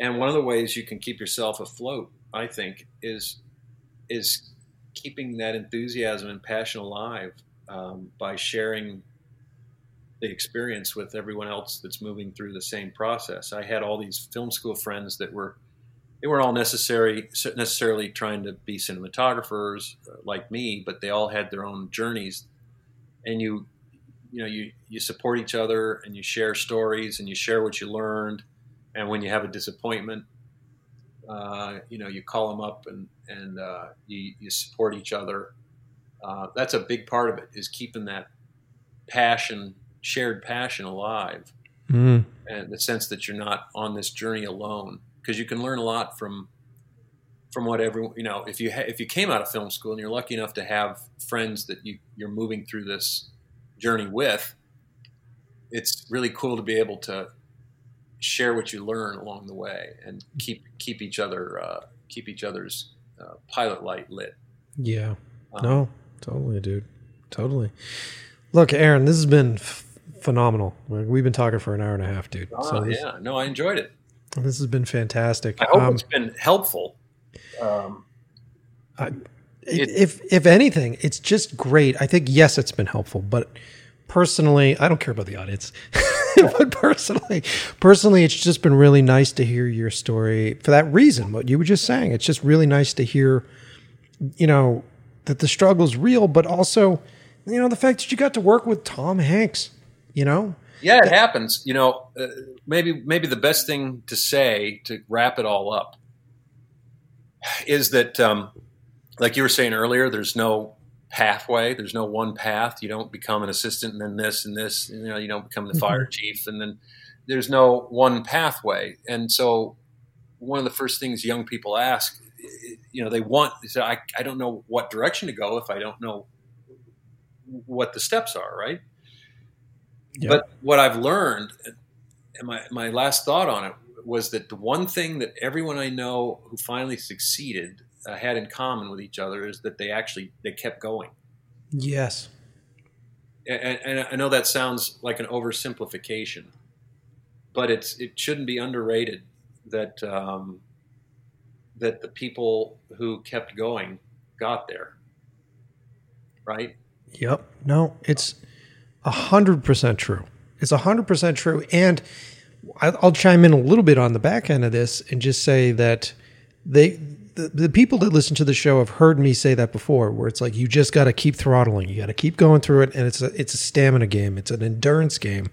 And one of the ways you can keep yourself afloat, I think, is is keeping that enthusiasm and passion alive um, by sharing the experience with everyone else that's moving through the same process. I had all these film school friends that were, they weren't all necessary, necessarily trying to be cinematographers like me, but they all had their own journeys. And you, you know, you, you support each other, and you share stories, and you share what you learned. And when you have a disappointment, uh, you know, you call them up and, and uh, you, you support each other. Uh, that's a big part of it, is keeping that passion shared passion alive, mm. and the sense that you're not on this journey alone, because you can learn a lot from from what everyone, you know, if you ha- if you came out of film school and you're lucky enough to have friends that you you're moving through this journey with, it's really cool to be able to share what you learn along the way and keep keep each other uh keep each other's uh, pilot light lit. Yeah. Um, no, totally, dude, totally. Look, Aaron, this has been f- phenomenal. We've been talking for an hour and a half, dude. Oh, so this, yeah. No, I enjoyed it. This has been fantastic. I hope um, it's been helpful. Um, I, it, if if anything, it's just great. I think, yes, it's been helpful, but personally, I don't care about the audience. But personally, personally, it's just been really nice to hear your story for that reason, what you were just saying. It's just really nice to hear, you know, that the struggle's real, but also... you know, the fact that you got to work with Tom Hanks, you know? Yeah, it that- happens. You know, uh, maybe maybe the best thing to say to wrap it all up is that, um, like you were saying earlier, there's no pathway. There's no one path. You don't become an assistant and then this and this. You know, you don't become the mm-hmm. fire chief and then there's no one pathway. And so one of the first things young people ask, you know, they want, they say, I, I don't know what direction to go if I don't know what the steps are, right? Yeah. But what I've learned, and my, my last thought on it was that the one thing that everyone I know who finally succeeded uh, had in common with each other is that they actually, they kept going. Yes. And, and I know that sounds like an oversimplification, but it's, it shouldn't be underrated that, um, that the people who kept going got there. Right? Yep. No, it's a hundred percent true. It's a hundred percent true. And I'll chime in a little bit on the back end of this and just say that they, the, the people that listen to the show have heard me say that before, where it's like, you just got to keep throttling. You got to keep going through it. And it's a, it's a stamina game. It's an endurance game.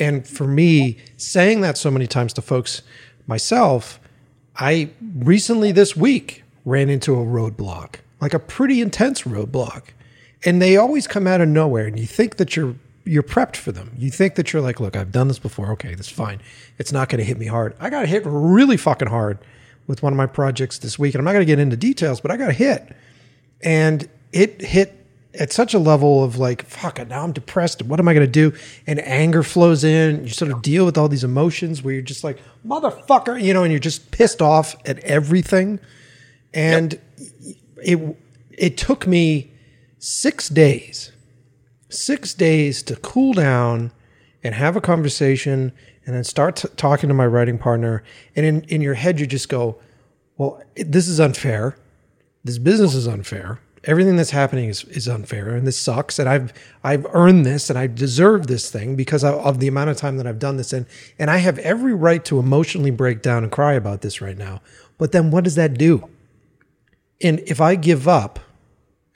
And for me, saying that so many times to folks, myself, I recently this week ran into a roadblock, like a pretty intense roadblock. And they always come out of nowhere. And you think that you're you're prepped for them. You think that you're like, look, I've done this before. Okay, that's fine. It's not going to hit me hard. I got hit really fucking hard with one of my projects this week. And I'm not going to get into details, but I got hit. And it hit at such a level of like, fuck it, now I'm depressed. What am I going to do? And anger flows in. You sort of deal with all these emotions where you're just like, motherfucker, you know, and you're just pissed off at everything. And yep. it it took me six days, six days to cool down and have a conversation and then start t- talking to my writing partner. And in, in your head, you just go, well, this is unfair. This business is unfair. Everything that's happening is, is unfair, and this sucks, and I've I've earned this, and I deserve this thing because of the amount of time that I've done this in, and I have every right to emotionally break down and cry about this right now. But then what does that do? And if I give up,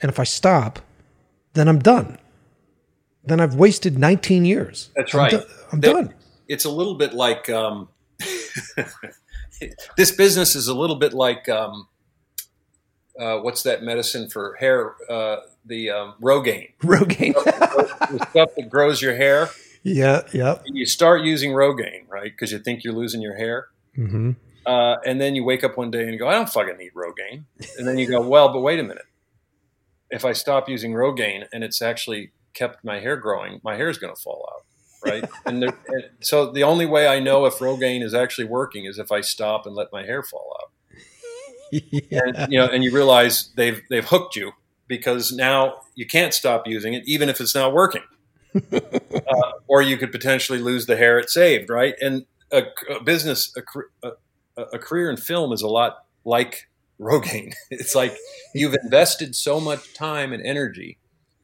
and if I stop, then I'm done. Then I've wasted nineteen years. That's right. I'm, do- I'm that, done. It's a little bit like um, – this business is a little bit like um, – Uh, what's that medicine for hair? Uh, the um, Rogaine. Rogaine. The stuff that grows your hair. Yeah, yeah. You start using Rogaine, right? Because you think you're losing your hair. Mm-hmm. Uh, and then you wake up one day and you go, I don't fucking need Rogaine. And then you go, well, but wait a minute. If I stop using Rogaine and it's actually kept my hair growing, my hair is going to fall out, right? and, there, and so the only way I know if Rogaine is actually working is if I stop and let my hair fall out. Yeah. And, you know, and you realize they've they've hooked you because now you can't stop using it, even if it's not working. uh, or you could potentially lose the hair it saved, right? And a, a business, a, a, a career in film is a lot like Rogaine. It's like you've invested so much time and energy.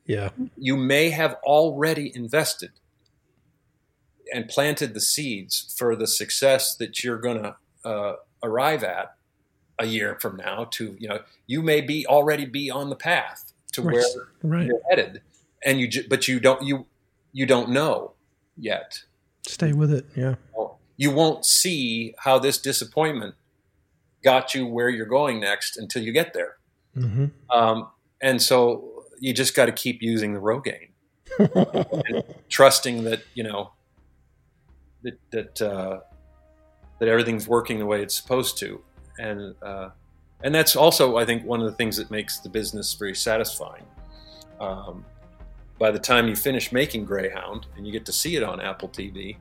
Yeah, you may have already invested and planted the seeds for the success that you're going to uh, arrive at a year from now. To, you know, you may be already be on the path to right. where right. you're headed, and you, but you don't, you, you don't know yet. Stay with it. Yeah. You won't see how this disappointment got you where you're going next until you get there. Mm-hmm. Um, and so you just got to keep using the Rogaine and trusting that, you know, that, that, uh, that everything's working the way it's supposed to. And uh, and that's also, I think, one of the things that makes the business very satisfying. Um, by the time you finish making Greyhound and you get to see it on Apple T V,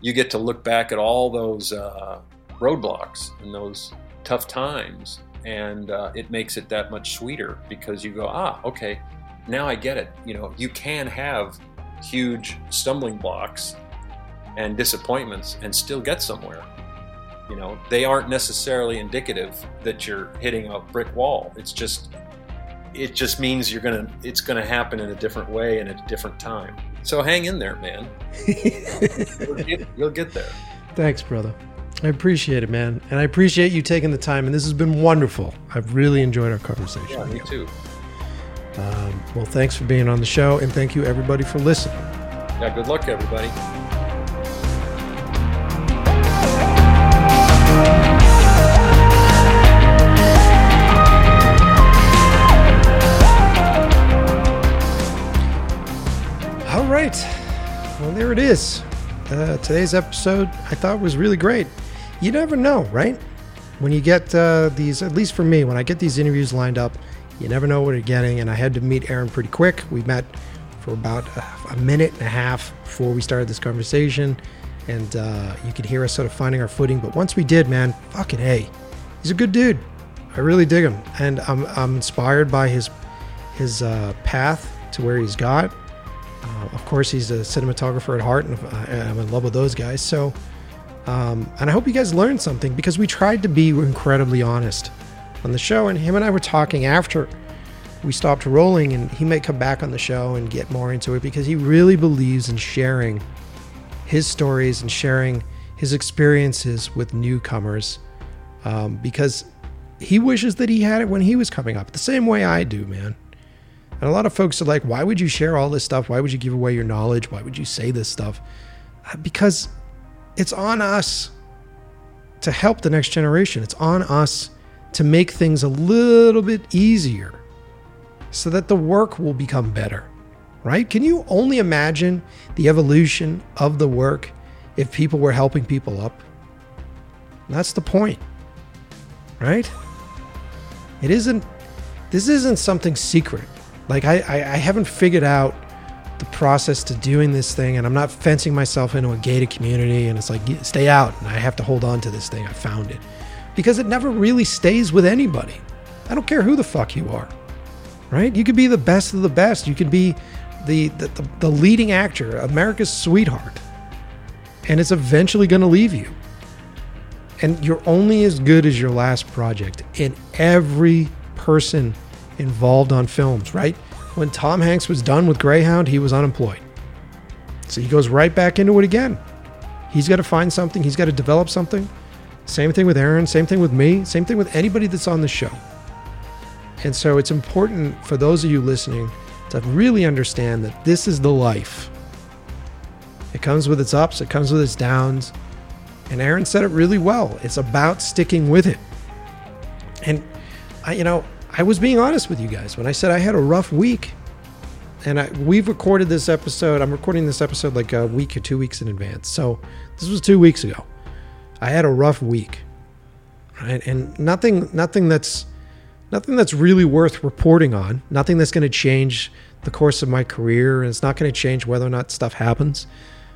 you get to look back at all those uh, roadblocks and those tough times, and uh, it makes it that much sweeter because you go, ah, okay, now I get it. You know, you can have huge stumbling blocks and disappointments and still get somewhere. You know, they aren't necessarily indicative that you're hitting a brick wall. It's just, it just means you're gonna, it's gonna happen in a different way and at a different time. So hang in there, man. you'll, get, you'll get there. Thanks, brother. I appreciate it, man, and I appreciate you taking the time. And this has been wonderful. I've really enjoyed our conversation. Yeah, me too. Um, well, thanks for being on the show, and thank you everybody for listening. Yeah, good luck, everybody. right. Well, there it is. Uh, today's episode I thought was really great. You never know, right? When you get uh, these, at least for me, when I get these interviews lined up, you never know what you're getting. And I had to meet Aaron pretty quick. We met for about a minute and a half before we started this conversation. And uh, you could hear us sort of finding our footing. But once we did, man, fucking hey, he's a good dude. I really dig him. And I'm, I'm inspired by his, his uh, path to where he's got. Uh, of course, he's a cinematographer at heart, and I'm in love with those guys. So, um, and I hope you guys learned something, because we tried to be incredibly honest on the show. And him and I were talking after we stopped rolling, and he may come back on the show and get more into it, because he really believes in sharing his stories and sharing his experiences with newcomers, um, because he wishes that he had it when he was coming up, the same way I do, man. And a lot of folks are like, why would you share all this stuff? Why would you give away your knowledge? Why would you say this stuff? Because it's on us to help the next generation. It's on us to make things a little bit easier so that the work will become better, right? Can you only imagine the evolution of the work if people were helping people up? And that's the point, right? It isn't, this isn't something secret. Like, I, I, I haven't figured out the process to doing this thing, and I'm not fencing myself into a gated community, and it's like, stay out, and I have to hold on to this thing. I found it. Because it never really stays with anybody. I don't care who the fuck you are, right? You could be the best of the best. You could be the, the, the, the leading actor, America's sweetheart, and it's eventually going to leave you. And you're only as good as your last project, and every person involved on films, right? When Tom Hanks was done with Greyhound, he was unemployed. So he goes right back into it again. He's got to find something. He's got to develop something. Same thing with Aaron. Same thing with me. Same thing with anybody that's on the show. And so it's important for those of you listening to really understand that this is the life. It comes with its ups. It comes with its downs. And Aaron said it really well. It's about sticking with it. And I, you know, I was being honest with you guys when I said I had a rough week, and I, we've recorded this episode. I'm recording this episode like a week or two weeks in advance. So this was two weeks ago. I had a rough week, right? And nothing, nothing that's, nothing that's really worth reporting on. Nothing that's going to change the course of my career, and it's not going to change whether or not stuff happens.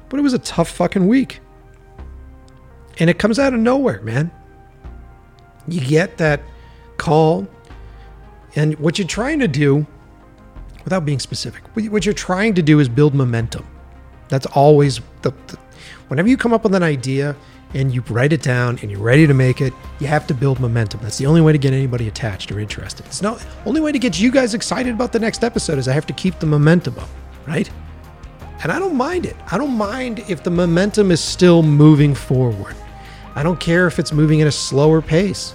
But it was a tough fucking week, and it comes out of nowhere, man. You get that call. And what you're trying to do, without being specific, what you're trying to do is build momentum. That's always the, the... Whenever you come up with an idea and you write it down and you're ready to make it, you have to build momentum. That's the only way to get anybody attached or interested. It's the only way to get you guys excited about the next episode is I have to keep the momentum up, right? And I don't mind it. I don't mind if the momentum is still moving forward. I don't care if it's moving at a slower pace.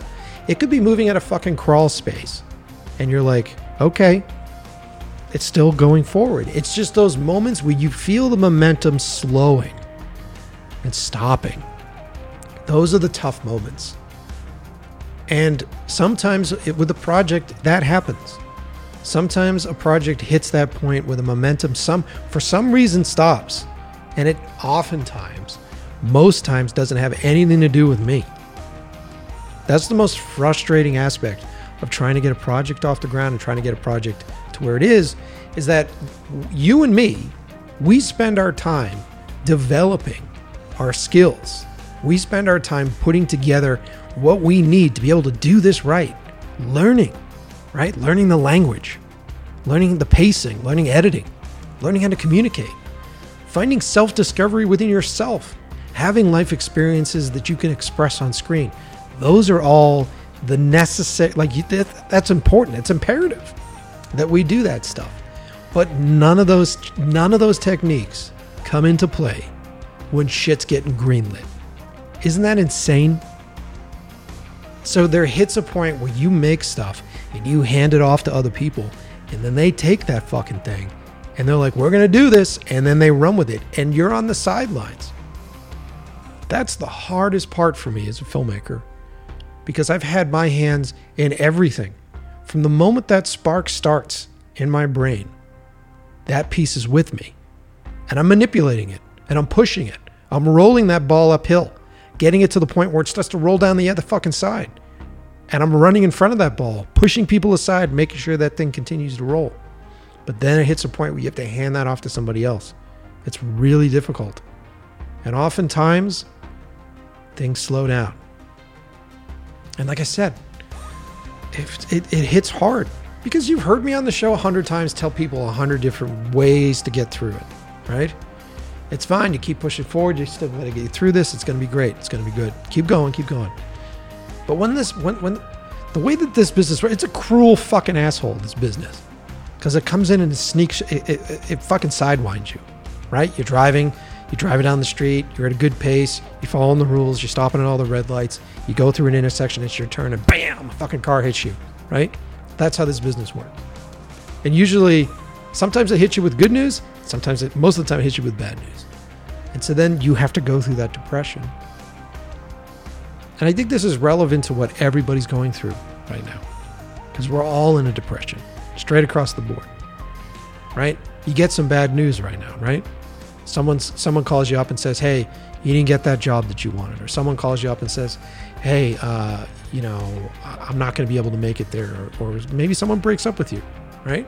It could be moving at a fucking crawl space. And you're like, okay, it's still going forward. It's just those moments where you feel the momentum slowing and stopping. Those are the tough moments. And sometimes it, with a project, that happens. Sometimes a project hits that point where the momentum, some for some reason, stops. And it oftentimes, most times, doesn't have anything to do with me. That's the most frustrating aspect of trying to get a project off the ground and trying to get a project to where it is, is that you and me, we spend our time developing our skills. We spend our time putting together what we need to be able to do this right. Learning, right? Learning the language, learning the pacing, learning editing, learning how to communicate, finding self-discovery within yourself, having life experiences that you can express on screen. Those are all the necessary, like you, that, that's important. It's imperative that we do that stuff. But none of those, none of those techniques come into play when shit's getting greenlit. Isn't that insane? So there hits a point where you make stuff and you hand it off to other people, and then they take that fucking thing and they're like, we're going to do this. And then they run with it, and you're on the sidelines. That's the hardest part for me as a filmmaker, because I've had my hands in everything. From the moment that spark starts in my brain, that piece is with me. and I'm manipulating it, and I'm pushing it. I'm rolling that ball uphill, getting it to the point where it starts to roll down the other fucking side. And I'm running in front of that ball, pushing people aside, making sure that thing continues to roll. But then it hits a point where you have to hand that off to somebody else. It's really difficult. And oftentimes, things slow down. And like I said, if it, it hits hard. Because you've heard me on the show a hundred times tell people a hundred different ways to get through it, right? It's fine. You keep pushing forward. You're still going to get through this. It's going to be great. It's going to be good. Keep going. Keep going. But when this, when, when the way that this business, it's a cruel fucking asshole, this business, because it comes in and sneaks, it, it, it fucking sidewinds you, right? You're driving, you drive it down the street. You're at a good pace. You're following the rules. You're stopping at all the red lights. You go through an intersection. It's your turn and bam, a fucking car hits you, right? That's how this business works. And usually, sometimes it hits you with good news. Sometimes it, most of the time it hits you with bad news. And so then you have to go through that depression. And I think this is relevant to what everybody's going through right now, because we're all in a depression, straight across the board, right? You get some bad news right now, right? Someone's, someone calls you up and says, hey, you didn't get that job that you wanted. Or someone calls you up and says, hey, uh, you know, I'm not going to be able to make it there. Or, or maybe someone breaks up with you, right?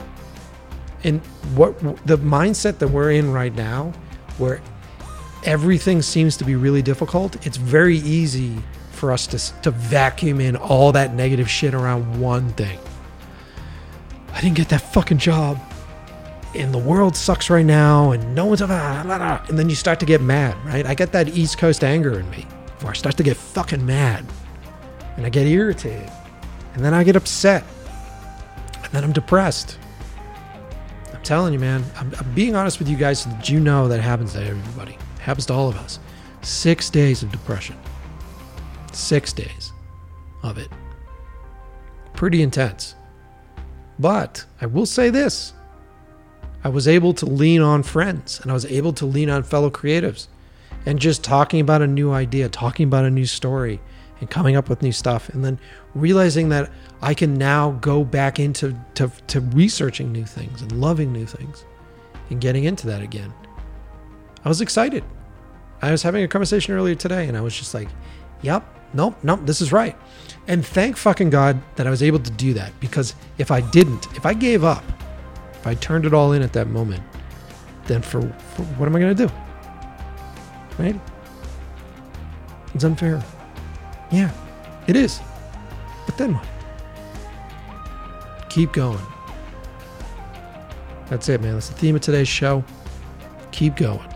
And what the mindset that we're in right now, where everything seems to be really difficult, it's very easy for us to, to vacuum in all that negative shit around one thing. I didn't get that fucking job, and the world sucks right now, and no one's, and then you start to get mad, right? I get that East Coast anger in me, where I start to get fucking mad, and I get irritated, and then I get upset, and then I'm depressed. I'm telling you, man, I'm, I'm being honest with you guys so that you know that happens to everybody. It happens to all of us. Six days of depression. Six days of it. Pretty intense. But I will say this. I was able to lean on friends, and I was able to lean on fellow creatives, and just talking about a new idea, talking about a new story, and coming up with new stuff, and then realizing that I can now go back into to, to researching new things and loving new things and getting into that again. I was excited. I was having a conversation earlier today, and I was just like, yep, nope, nope, this is right. And thank fucking God that I was able to do that, because if I didn't, if I gave up, if I turned it all in at that moment, then for, for what am I going to do? Right? It's unfair. Yeah, it is. But then what? Keep going. That's it, man. That's the theme of today's show. Keep going.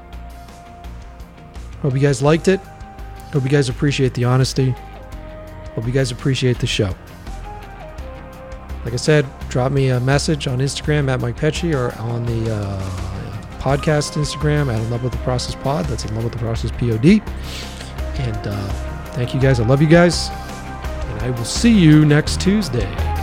Hope you guys liked it. Hope you guys appreciate the honesty. Hope you guys appreciate the show. Like I said, drop me a message on Instagram at Mike Petchy, or on the uh, podcast Instagram at Love With The Process Pod. That's Love With The Process P O D. And uh, thank you guys. I love you guys. And I will see you next Tuesday.